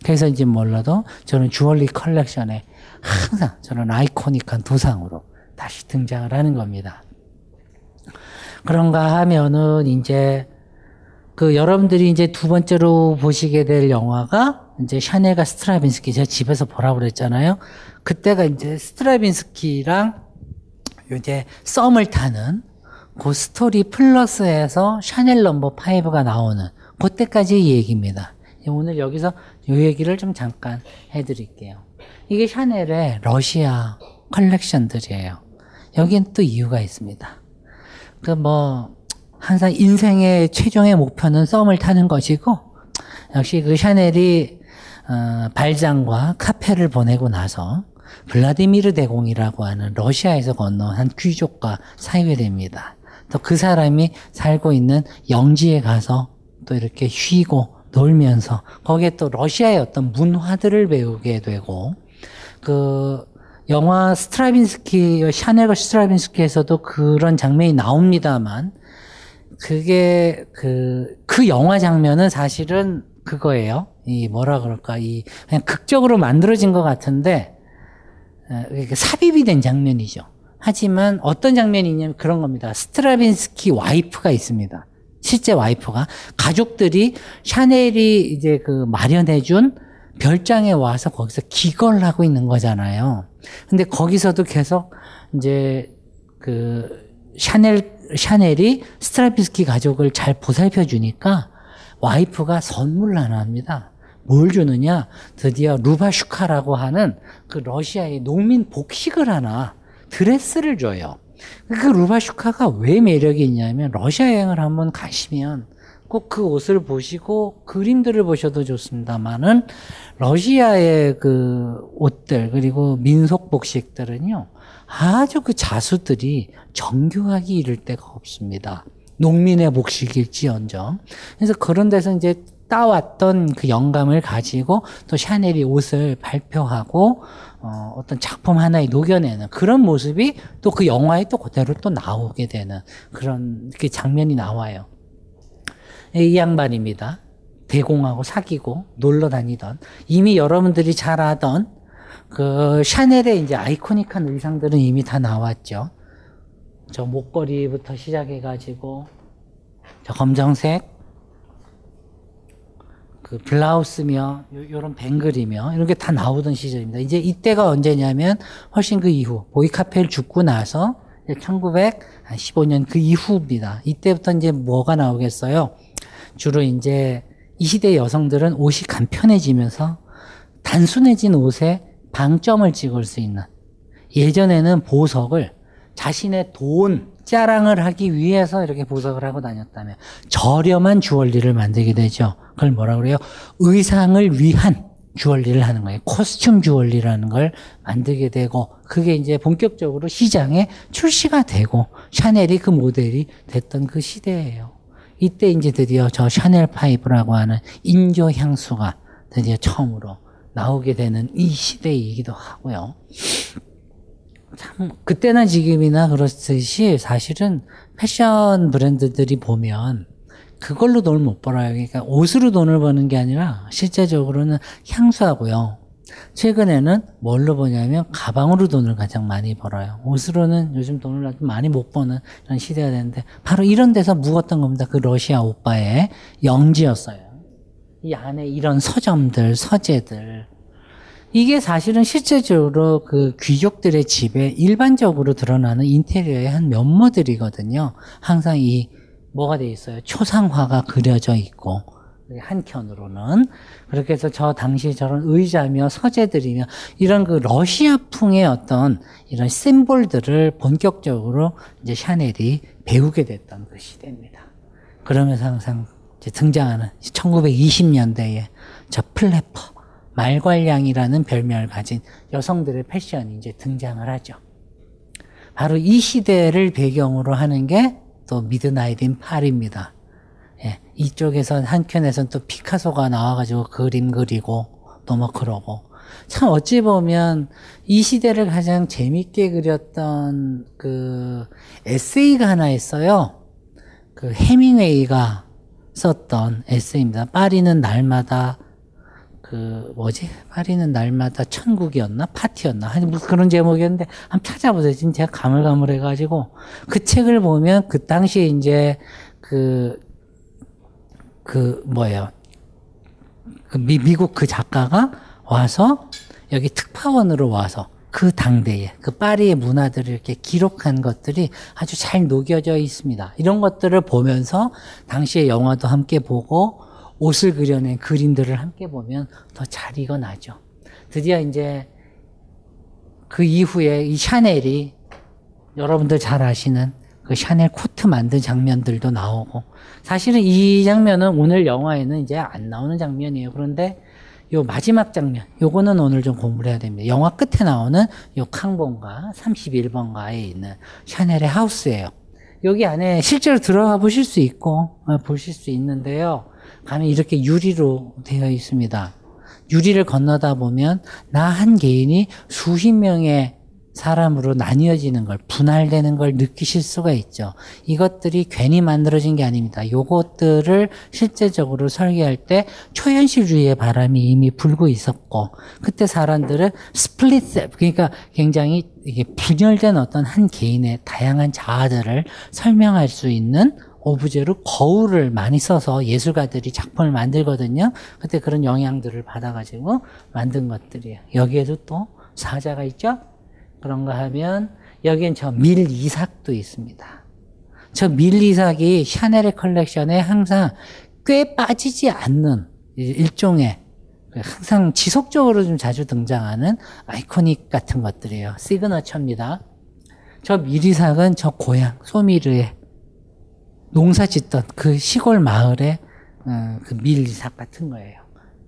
그래서 이제 몰라도 저는 주얼리 컬렉션에 항상 저는 아이코닉한 도상으로 다시 등장을 하는 겁니다. 그런가 하면은 이제 그 여러분들이 이제 두 번째로 보시게 될 영화가 이제 샤넬과 스트라빈스키, 제가 집에서 보라고 그랬잖아요. 그때가 이제 스트라빈스키랑 이제 썸을 타는 그 스토리 플러스에서 샤넬 넘버 파이브가 나오는 그때까지의 얘기입니다. 오늘 여기서 요 얘기를 좀 잠깐 해드릴게요. 이게 샤넬의 러시아 컬렉션들이에요. 여기는 또 이유가 있습니다. 그 뭐 항상 인생의 최종의 목표는 썸을 타는 것이고, 역시 그 샤넬이 어, 발장과 카페를 보내고 나서 블라디미르 대공이라고 하는 러시아에서 건너온 한 귀족과 사귀게 됩니다. 또 그 사람이 살고 있는 영지에 가서 또 이렇게 쉬고 놀면서 거기에 또 러시아의 어떤 문화들을 배우게 되고, 그 영화 스트라빈스키, 샤넬과 스트라빈스키에서도 그런 장면이 나옵니다만, 그게 그, 그 영화 장면은 사실은 그거예요. 이 뭐라 그럴까, 이 그냥 극적으로 만들어진 것 같은데 삽입이 된 장면이죠. 하지만 어떤 장면이 있냐면 그런 겁니다. 스트라빈스키 와이프가 있습니다. 실제 와이프가, 가족들이 샤넬이 이제 그 마련해준 별장에 와서 거기서 기걸 하고 있는 거잖아요. 근데 거기서도 계속 이제 그 샤넬, 샤넬이 스트라빈스키 가족을 잘 보살펴 주니까 와이프가 선물을 하나 합니다. 뭘 주느냐? 드디어 루바슈카라고 하는 그 러시아의 농민 복식을 하나, 드레스를 줘요. 그 루바슈카가 왜 매력이 있냐면, 러시아 여행을 한번 가시면 꼭 그 옷을 보시고 그림들을 보셔도 좋습니다만은, 러시아의 그 옷들, 그리고 민속 복식들은요, 아주 그 자수들이 정교하게 이를 데가 없습니다. 농민의 복식일지언정. 그래서 그런 데서 이제 따왔던 그 영감을 가지고 또 샤넬이 옷을 발표하고 어, 어떤 작품 하나에 녹여내는 그런 모습이 또 그 영화에 또 그대로 또 나오게 되는 그런 이렇게 장면이 나와요. 이 양반입니다. 대공하고 사귀고 놀러 다니던, 이미 여러분들이 잘 아던 그 샤넬의 이제 아이코닉한 의상들은 이미 다 나왔죠. 저 목걸이부터 시작해가지고 저 검정색 그 블라우스며 요런 뱅글이며 이런 게 다 나오던 시절입니다. 이제 이때가 언제냐면 훨씬 그 이후 보이카페를 죽고 나서 천구백십오 년 그 이후입니다. 이때부터 이제 뭐가 나오겠어요? 주로 이제 이 시대 여성들은 옷이 간편해지면서 단순해진 옷에 방점을 찍을 수 있는, 예전에는 보석을 자신의 돈 자랑을 하기 위해서 이렇게 보석을 하고 다녔다면 저렴한 주얼리를 만들게 되죠. 그걸 뭐라 그래요? 의상을 위한 주얼리를 하는 거예요. 코스튬 주얼리라는 걸 만들게 되고, 그게 이제 본격적으로 시장에 출시가 되고 샤넬이 그 모델이 됐던 그 시대예요. 이때 이제 드디어 저 샤넬 파이브라고 하는 인조 향수가 드디어 처음으로 나오게 되는 이 시대이기도 하고요. 참 그때나 지금이나 그렇듯이 사실은 패션 브랜드들이 보면 그걸로 돈을 못 벌어요. 그러니까 옷으로 돈을 버는 게 아니라 실제적으로는 향수하고요. 최근에는 뭘로 버냐면 가방으로 돈을 가장 많이 벌어요. 옷으로는 요즘 돈을 많이 못 버는 이런 시대가 되는데, 바로 이런 데서 묵었던 겁니다. 그 러시아 오빠의 영지였어요. 이 안에 이런 서점들, 서재들, 이게 사실은 실제적으로 그 귀족들의 집에 일반적으로 드러나는 인테리어의 한 면모들이거든요. 항상 이 뭐가 돼 있어요? 초상화가 그려져 있고, 한켠으로는 그렇게 해서 저 당시 저런 의자며 서재들이며 이런 그 러시아풍의 어떤 이런 심볼들을 본격적으로 이제 샤넬이 배우게 됐던 그 시대입니다. 그러면서 항상 이제 등장하는 천구백이십 년대에 저 플래퍼, 말괄량이라는 별명을 가진 여성들의 패션이 이제 등장을 하죠. 바로 이 시대를 배경으로 하는 게 또 미드나잇 인 파리입니다. 예, 이쪽에선 한켠에선 또 피카소가 나와가지고 그림 그리고 또 뭐 그러고, 참 어찌 보면 이 시대를 가장 재밌게 그렸던 그 에세이가 하나 있어요. 그 해밍웨이가 썼던 에세이입니다. 파리는 날마다 그 뭐지? 파리는 날마다 천국이었나? 파티였나? 아니 무슨 그런 제목이었는데 한번 찾아보세요. 지금 제가 가물가물해가지고 그 책을 보면 그 당시에 이제 그 그 뭐예요? 그 미, 미국 그 작가가 와서 여기 특파원으로 와서 그 당대에 그 파리의 문화들을 이렇게 기록한 것들이 아주 잘 녹여져 있습니다. 이런 것들을 보면서 당시의 영화도 함께 보고 옷을 그려낸 그림들을 함께 보면 더 잘 익어나죠. 드디어 이제 그 이후에 이 샤넬이 여러분들 잘 아시는 그 샤넬 코트 만든 장면들도 나오고, 사실은 이 장면은 오늘 영화에는 이제 안 나오는 장면이에요. 그런데 요 마지막 장면, 요거는 오늘 좀 공부를 해야 됩니다. 영화 끝에 나오는 요 캉봉과 삼십일 번가에 있는 샤넬의 하우스예요. 여기 안에 실제로 들어가 보실 수 있고 보실 수 있는데요. 가면 이렇게 유리로 되어 있습니다. 유리를 건너다 보면 나 한 개인이 수십 명의 사람으로 나뉘어지는 걸, 분할되는 걸 느끼실 수가 있죠. 이것들이 괜히 만들어진 게 아닙니다. 요것들을 실제적으로 설계할 때 초현실주의의 바람이 이미 불고 있었고, 그때 사람들은 스플릿, 그러니까 굉장히 이게 분열된 어떤 한 개인의 다양한 자아들을 설명할 수 있는 오브제로 거울을 많이 써서 예술가들이 작품을 만들거든요. 그때 그런 영향들을 받아가지고 만든 것들이에요. 여기에도 또 사자가 있죠. 그런가 하면 여기엔 저 밀이삭도 있습니다. 저 밀이삭이 샤넬의 컬렉션에 항상 꽤 빠지지 않는 일종의 항상 지속적으로 좀 자주 등장하는 아이코닉 같은 것들이에요. 시그너처입니다. 저 밀이삭은 저 고향 소미르에 농사 짓던 그 시골 마을의 그 밀이삭 같은 거예요.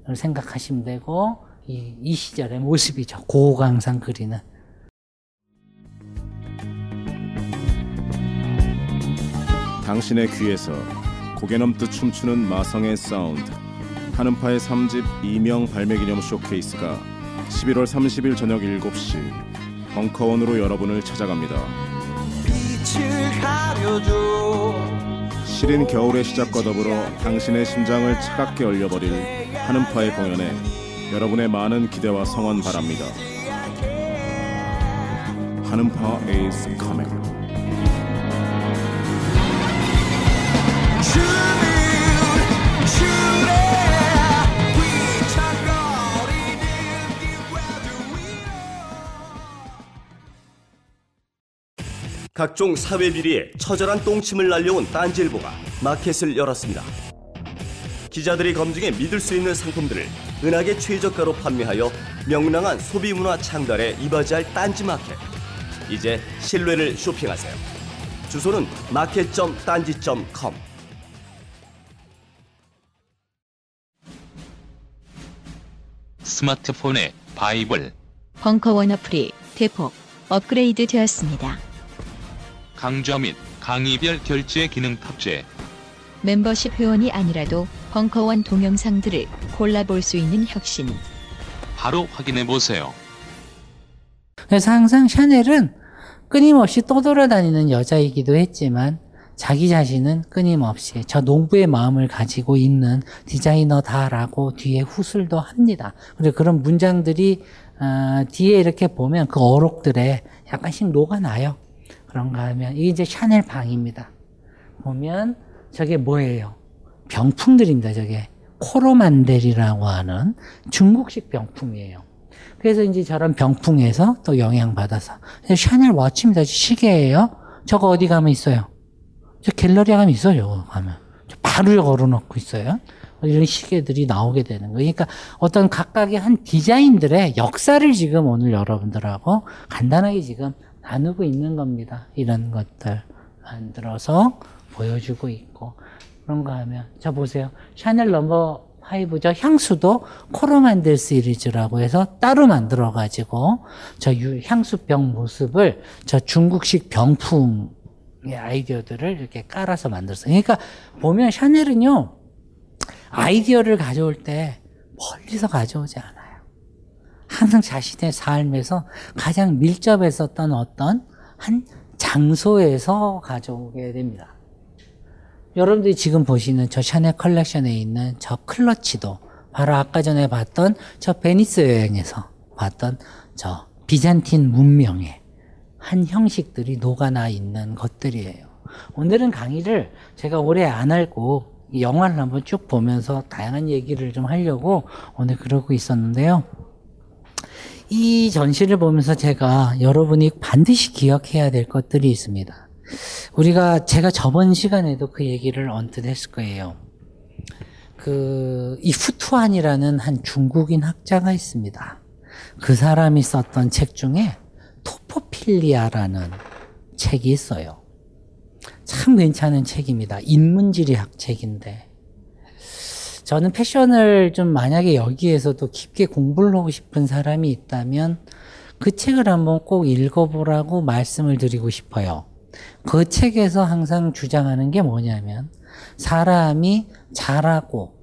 이걸 생각하시면 되고, 이, 이 시절의 모습이죠. 고강산 그리는. 당신의 귀에서 고개 넘듯 춤추는 마성의 사운드, 한음파의 삼 집 이명 발매 기념 쇼케이스가 십일월 삼십일 저녁 일곱 시 벙커원으로 여러분을 찾아갑니다. 빛을 가려줘 시린 겨울의 시작과 더불어 당신의 심장을 차갑게 얼려버릴 한음파의 공연에 여러분의 많은 기대와 성원 바랍니다. 한음파 is coming. 각종 사회 비리에 처절한 똥침을 날려온 딴지일보가 마켓을 열었습니다. 기자들이 검증해 믿을 수 있는 상품들을 은하계 최저가로 판매하여 명랑한 소비문화 창달에 이바지할 딴지마켓. 이제 신뢰를 쇼핑하세요. 주소는 마켓 점 딴지 점 컴. 스마트폰의 바이블 벙커원 어플이 대폭 업그레이드 되었습니다. 강좌 및 강의별 결제 기능 탑재. 멤버십 회원이 아니라도 벙커원 동영상들을 골라볼 수 있는 혁신. 바로 확인해보세요. 그래서 항상 샤넬은 끊임없이 떠돌아다니는 여자이기도 했지만 자기 자신은 끊임없이 저 농부의 마음을 가지고 있는 디자이너다라고 뒤에 후술도 합니다. 그리고 그런 문장들이 어, 뒤에 이렇게 보면 그 어록들에 약간씩 녹아나요. 그런가 하면 이게 이제 샤넬 방입니다. 보면 저게 뭐예요? 병풍들입니다. 저게 코로만델이라고 하는 중국식 병풍이에요. 그래서 이제 저런 병풍에서 또 영향받아서 샤넬 워치입니다. 시계예요. 저거 어디 가면 있어요? 저 갤러리 가면 있어요. 저거 가면 저 바로 걸어놓고 있어요. 이런 시계들이 나오게 되는 거예요. 그러니까 어떤 각각의 한 디자인들의 역사를 지금 오늘 여러분들하고 간단하게 지금 나누고 있는 겁니다. 이런 것들 만들어서 보여주고 있고. 그런가 하면 저 보세요. 샤넬 넘버 파이브 저 향수도 코로만델 시리즈라고 해서 따로 만들어 가지고 저 향수병 모습을 저 중국식 병풍의 아이디어들을 이렇게 깔아서 만들었어요. 그러니까 보면 샤넬은요 아이디어를 가져올 때 멀리서 가져오지 않아요. 항상 자신의 삶에서 가장 밀접했었던 어떤 한 장소에서 가져오게 됩니다. 여러분들이 지금 보시는 저 샤넬 컬렉션에 있는 저 클러치도 바로 아까 전에 봤던 저 베니스 여행에서 봤던 저 비잔틴 문명의 한 형식들이 녹아나 있는 것들이에요. 오늘은 강의를 제가 오래 안 하고 이 영화를 한번 쭉 보면서 다양한 얘기를 좀 하려고 오늘 그러고 있었는데요. 이 전시를 보면서 제가 여러분이 반드시 기억해야 될 것들이 있습니다. 우리가 제가 저번 시간에도 그 얘기를 언뜻 했을 거예요. 그 이 후투안이라는 한 중국인 학자가 있습니다. 그 사람이 썼던 책 중에 토포필리아라는 책이 있어요. 참 괜찮은 책입니다. 인문지리학 책인데 저는 패션을 좀 만약에 여기에서도 깊게 공부를 하고 싶은 사람이 있다면 그 책을 한번 꼭 읽어보라고 말씀을 드리고 싶어요. 그 책에서 항상 주장하는 게 뭐냐면 사람이 자라고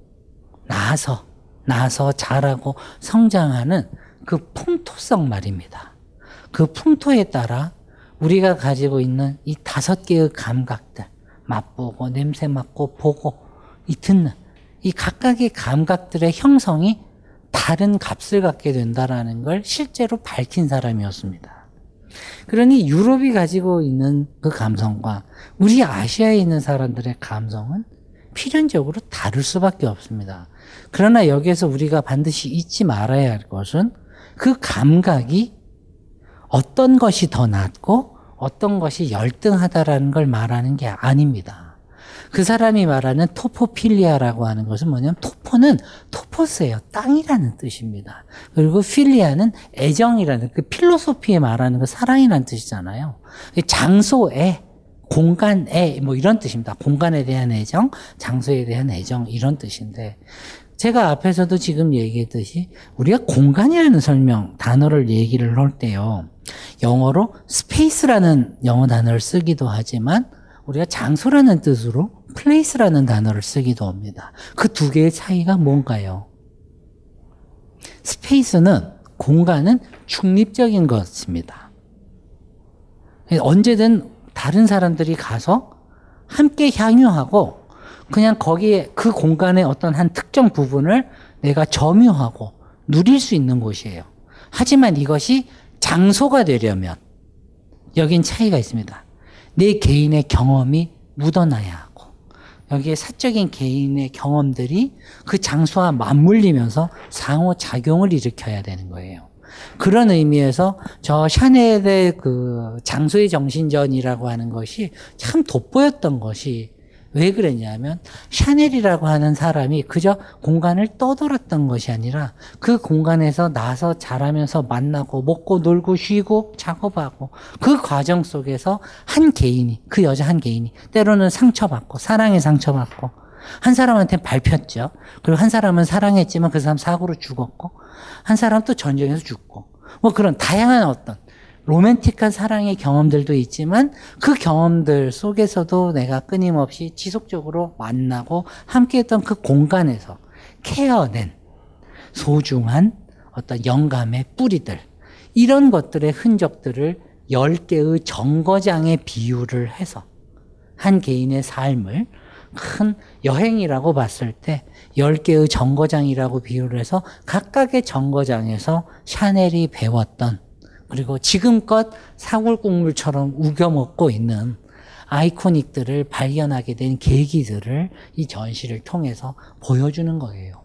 나서 나서 자라고 성장하는 그 풍토성 말입니다. 그 풍토에 따라 우리가 가지고 있는 이 다섯 개의 감각들 맛보고 냄새 맡고 보고 이 듣는 이 각각의 감각들의 형성이 다른 값을 갖게 된다라는 걸 실제로 밝힌 사람이었습니다. 그러니 유럽이 가지고 있는 그 감성과 우리 아시아에 있는 사람들의 감성은 필연적으로 다를 수밖에 없습니다. 그러나 여기에서 우리가 반드시 잊지 말아야 할 것은 그 감각이 어떤 것이 더 낫고 어떤 것이 열등하다라는 걸 말하는 게 아닙니다. 그 사람이 말하는 토포필리아라고 하는 것은 뭐냐면 토포는 토포스예요. 땅이라는 뜻입니다. 그리고 필리아는 애정이라는 그 필로소피에 말하는 그 사랑이라는 뜻이잖아요. 장소에, 공간에 뭐 이런 뜻입니다. 공간에 대한 애정, 장소에 대한 애정 이런 뜻인데 제가 앞에서도 지금 얘기했듯이 우리가 공간이라는 설명, 단어를 얘기를 할 때요. 영어로 스페이스라는 영어 단어를 쓰기도 하지만 우리가 장소라는 뜻으로 place라는 단어를 쓰기도 합니다. 그 두 개의 차이가 뭔가요? 스페이스는 공간은 중립적인 것입니다. 언제든 다른 사람들이 가서 함께 향유하고 그냥 거기에 그 공간의 어떤 한 특정 부분을 내가 점유하고 누릴 수 있는 곳이에요. 하지만 이것이 장소가 되려면 여긴 차이가 있습니다. 내 개인의 경험이 묻어나야 하고 여기에 사적인 개인의 경험들이 그 장소와 맞물리면서 상호작용을 일으켜야 되는 거예요. 그런 의미에서 저 샤넬의 그 장소의 정신전이라고 하는 것이 참 돋보였던 것이 왜 그랬냐면 샤넬이라고 하는 사람이 그저 공간을 떠돌았던 것이 아니라 그 공간에서 나서 자라면서 만나고 먹고 놀고 쉬고 작업하고 그 과정 속에서 한 개인이 그 여자 한 개인이 때로는 상처받고 사랑에 상처받고 한 사람한테 밟혔죠. 그리고 한 사람은 사랑했지만 그 사람 사고로 죽었고 한 사람 또 전쟁에서 죽고 뭐 그런 다양한 어떤 로맨틱한 사랑의 경험들도 있지만 그 경험들 속에서도 내가 끊임없이 지속적으로 만나고 함께했던 그 공간에서 캐어낸 소중한 어떤 영감의 뿌리들 이런 것들의 흔적들을 열 개의 정거장에 비유를 해서 한 개인의 삶을 큰 여행이라고 봤을 때 열 개의 정거장이라고 비유를 해서 각각의 정거장에서 샤넬이 배웠던 그리고 지금껏 사골국물처럼 우겨먹고 있는 아이코닉들을 발견하게 된 계기들을 이 전시를 통해서 보여주는 거예요.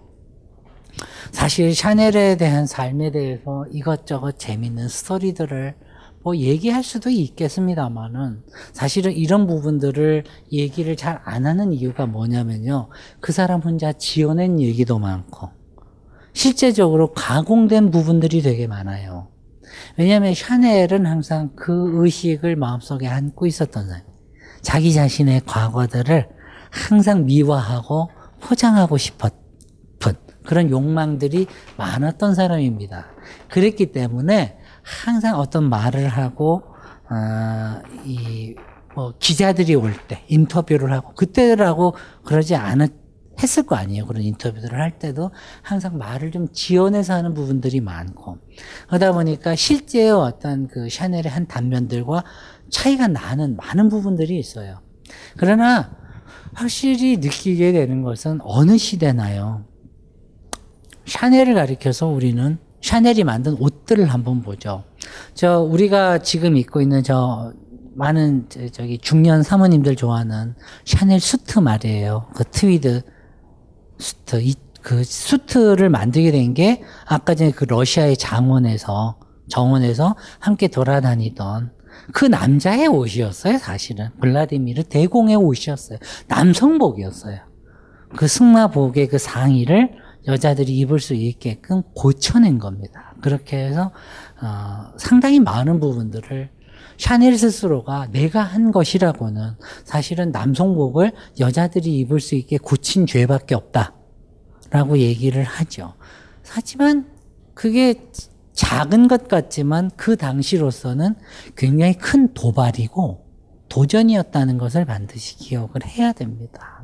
사실 샤넬에 대한 삶에 대해서 이것저것 재밌는 스토리들을 뭐 얘기할 수도 있겠습니다만은 사실은 이런 부분들을 얘기를 잘 안 하는 이유가 뭐냐면요. 그 사람 혼자 지어낸 얘기도 많고 실제적으로 가공된 부분들이 되게 많아요. 왜냐하면 샤넬은 항상 그 의식을 마음속에 안고 있었던 사람. 자기 자신의 과거들을 항상 미화하고 포장하고 싶었던 그런 욕망들이 많았던 사람입니다. 그랬기 때문에 항상 어떤 말을 하고 어, 이, 뭐 기자들이 올 때 인터뷰를 하고 그때라고 그러지 않았, 했을 거 아니에요. 그런 인터뷰들을 할 때도 항상 말을 좀 지어내서 하는 부분들이 많고 그러다 보니까 실제의 어떤 그 샤넬의 한 단면들과 차이가 나는 많은 부분들이 있어요. 그러나 확실히 느끼게 되는 것은 어느 시대나요. 샤넬을 가리켜서 우리는 샤넬이 만든 옷들을 한번 보죠. 저 우리가 지금 입고 있는 저 많은 저기 중년 사모님들 좋아하는 샤넬 수트 말이에요. 그 트위드 수트, 이, 그 수트를 만들게 된 게 아까 전에 그 러시아의 장원에서 정원에서 함께 돌아다니던 그 남자의 옷이었어요. 사실은 블라디미르 대공의 옷이었어요. 남성복이었어요. 그 승마복의 그 상의를 여자들이 입을 수 있게끔 고쳐낸 겁니다. 그렇게 해서 어, 상당히 많은 부분들을 샤넬 스스로가 내가 한 것이라고는 사실은 남성복을 여자들이 입을 수 있게 고친 죄밖에 없다라고 얘기를 하죠. 하지만 그게 작은 것 같지만 그 당시로서는 굉장히 큰 도발이고 도전이었다는 것을 반드시 기억을 해야 됩니다.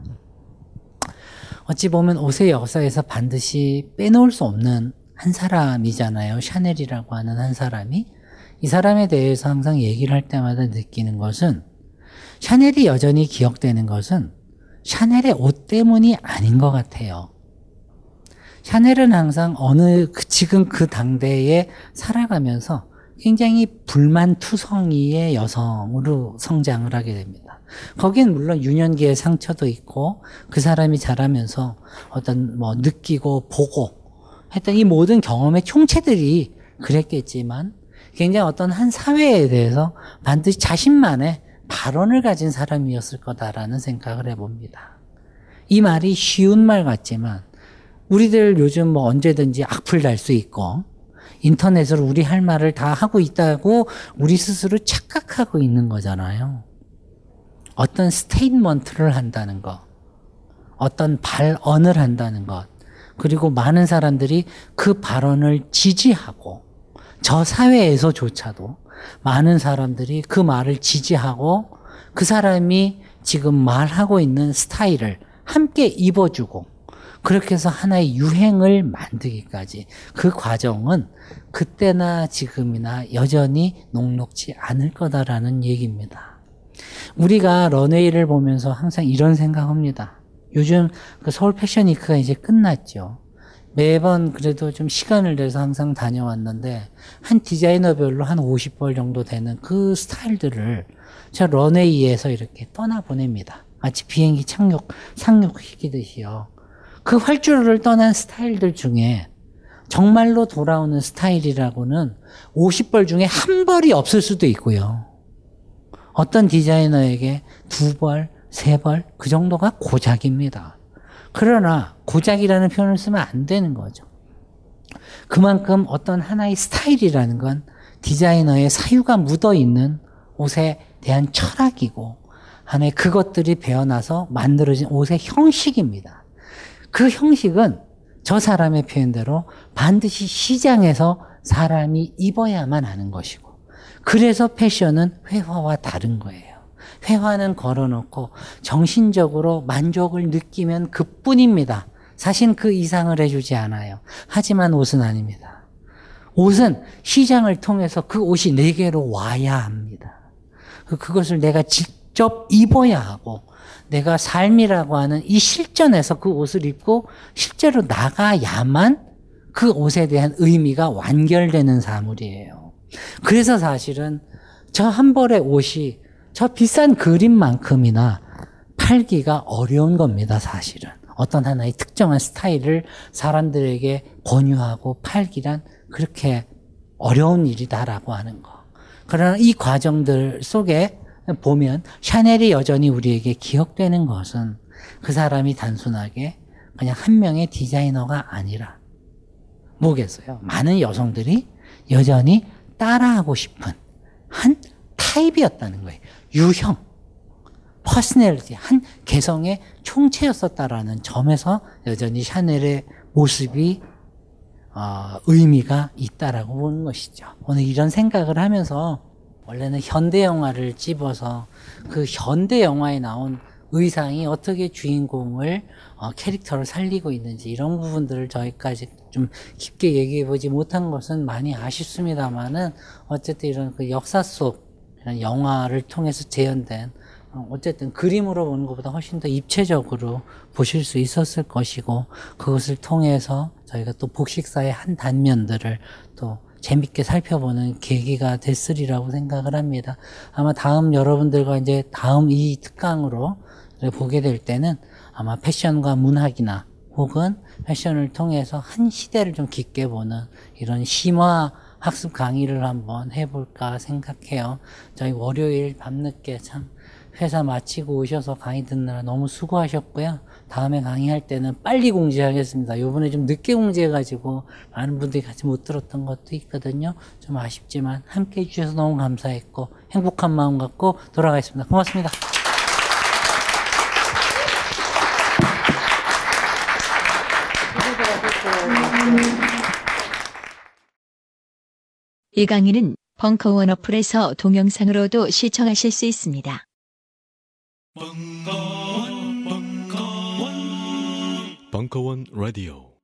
어찌 보면 옷의 역사에서 반드시 빼놓을 수 없는 한 사람이잖아요. 샤넬이라고 하는 한 사람이. 이 사람에 대해서 항상 얘기를 할 때마다 느끼는 것은 샤넬이 여전히 기억되는 것은 샤넬의 옷 때문이 아닌 것 같아요. 샤넬은 항상 어느 그 지금 그 당대에 살아가면서 굉장히 불만투성이의 여성으로 성장을 하게 됩니다. 거긴 물론 유년기의 상처도 있고 그 사람이 자라면서 어떤 뭐 느끼고 보고 했던 이 모든 경험의 총체들이 그랬겠지만 굉장히 어떤 한 사회에 대해서 반드시 자신만의 발언을 가진 사람이었을 거다라는 생각을 해봅니다. 이 말이 쉬운 말 같지만 우리들 요즘 뭐 언제든지 악플 달 수 있고 인터넷으로 우리 할 말을 다 하고 있다고 우리 스스로 착각하고 있는 거잖아요. 어떤 스테이트먼트를 한다는 것, 어떤 발언을 한다는 것, 그리고 많은 사람들이 그 발언을 지지하고 저 사회에서조차도 많은 사람들이 그 말을 지지하고 그 사람이 지금 말하고 있는 스타일을 함께 입어주고 그렇게 해서 하나의 유행을 만들기까지 그 과정은 그때나 지금이나 여전히 녹록지 않을 거다라는 얘기입니다. 우리가 런웨이를 보면서 항상 이런 생각합니다. 요즘 그 서울 패션 위크가 이제 끝났죠. 매번 그래도 좀 시간을 내서 항상 다녀왔는데 한 디자이너별로 한 오십 벌 정도 되는 그 스타일들을 제가 런웨이에서 이렇게 떠나보냅니다. 마치 비행기 착륙, 상륙시키듯이요. 그 활주로를 떠난 스타일들 중에 정말로 돌아오는 스타일이라고는 오십 벌 중에 한 벌이 없을 수도 있고요. 어떤 디자이너에게 두 벌, 세 벌, 그 정도가 고작입니다. 그러나 고작이라는 표현을 쓰면 안 되는 거죠. 그만큼 어떤 하나의 스타일이라는 건 디자이너의 사유가 묻어있는 옷에 대한 철학이고 안에 그것들이 배어나서 만들어진 옷의 형식입니다. 그 형식은 저 사람의 표현대로 반드시 시장에서 사람이 입어야만 하는 것이고, 그래서 패션은 회화와 다른 거예요. 회화는 걸어놓고 정신적으로 만족을 느끼면 그뿐입니다. 사실 그 이상을 해주지 않아요. 하지만 옷은 아닙니다. 옷은 시장을 통해서 그 옷이 내게로 와야 합니다. 그것을 내가 직접 입어야 하고 내가 삶이라고 하는 이 실전에서 그 옷을 입고 실제로 나가야만 그 옷에 대한 의미가 완결되는 사물이에요. 그래서 사실은 저 한 벌의 옷이 저 비싼 그림만큼이나 팔기가 어려운 겁니다, 사실은. 어떤 하나의 특정한 스타일을 사람들에게 권유하고 팔기란 그렇게 어려운 일이다라고 하는 거. 그러나 이 과정들 속에 보면 샤넬이 여전히 우리에게 기억되는 것은 그 사람이 단순하게 그냥 한 명의 디자이너가 아니라 뭐겠어요? 많은 여성들이 여전히 따라하고 싶은 한 타입이었다는 거예요. 유형, 퍼스널리티, 한 개성의 총체였었다라는 점에서 여전히 샤넬의 모습이 어, 의미가 있다라고 보는 것이죠. 오늘 이런 생각을 하면서 원래는 현대 영화를 찝어서 그 현대 영화에 나온 의상이 어떻게 주인공을 어, 캐릭터를 살리고 있는지 이런 부분들을 저희까지 좀 깊게 얘기해보지 못한 것은 많이 아쉽습니다만은 어쨌든 이런 그 역사 속 이런 영화를 통해서 재현된 어쨌든 그림으로 보는 것보다 훨씬 더 입체적으로 보실 수 있었을 것이고 그것을 통해서 저희가 또 복식사의 한 단면들을 또 재밌게 살펴보는 계기가 됐으리라고 생각을 합니다. 아마 다음 여러분들과 이제 다음 이 특강으로 보게 될 때는 아마 패션과 문학이나 혹은 패션을 통해서 한 시대를 좀 깊게 보는 이런 심화 학습 강의를 한번 해볼까 생각해요. 저희 월요일 밤늦게 참 회사 마치고 오셔서 강의 듣느라 너무 수고하셨고요. 다음에 강의할 때는 빨리 공지하겠습니다. 요번에 좀 늦게 공지해가지고 많은 분들이 같이 못 들었던 것도 있거든요. 좀 아쉽지만 함께 해주셔서 너무 감사했고 행복한 마음 갖고 돌아가겠습니다. 고맙습니다. 이 강의는 벙커원 어플에서 동영상으로도 시청하실 수 있습니다. 벙커원 벙커원 벙커원 라디오.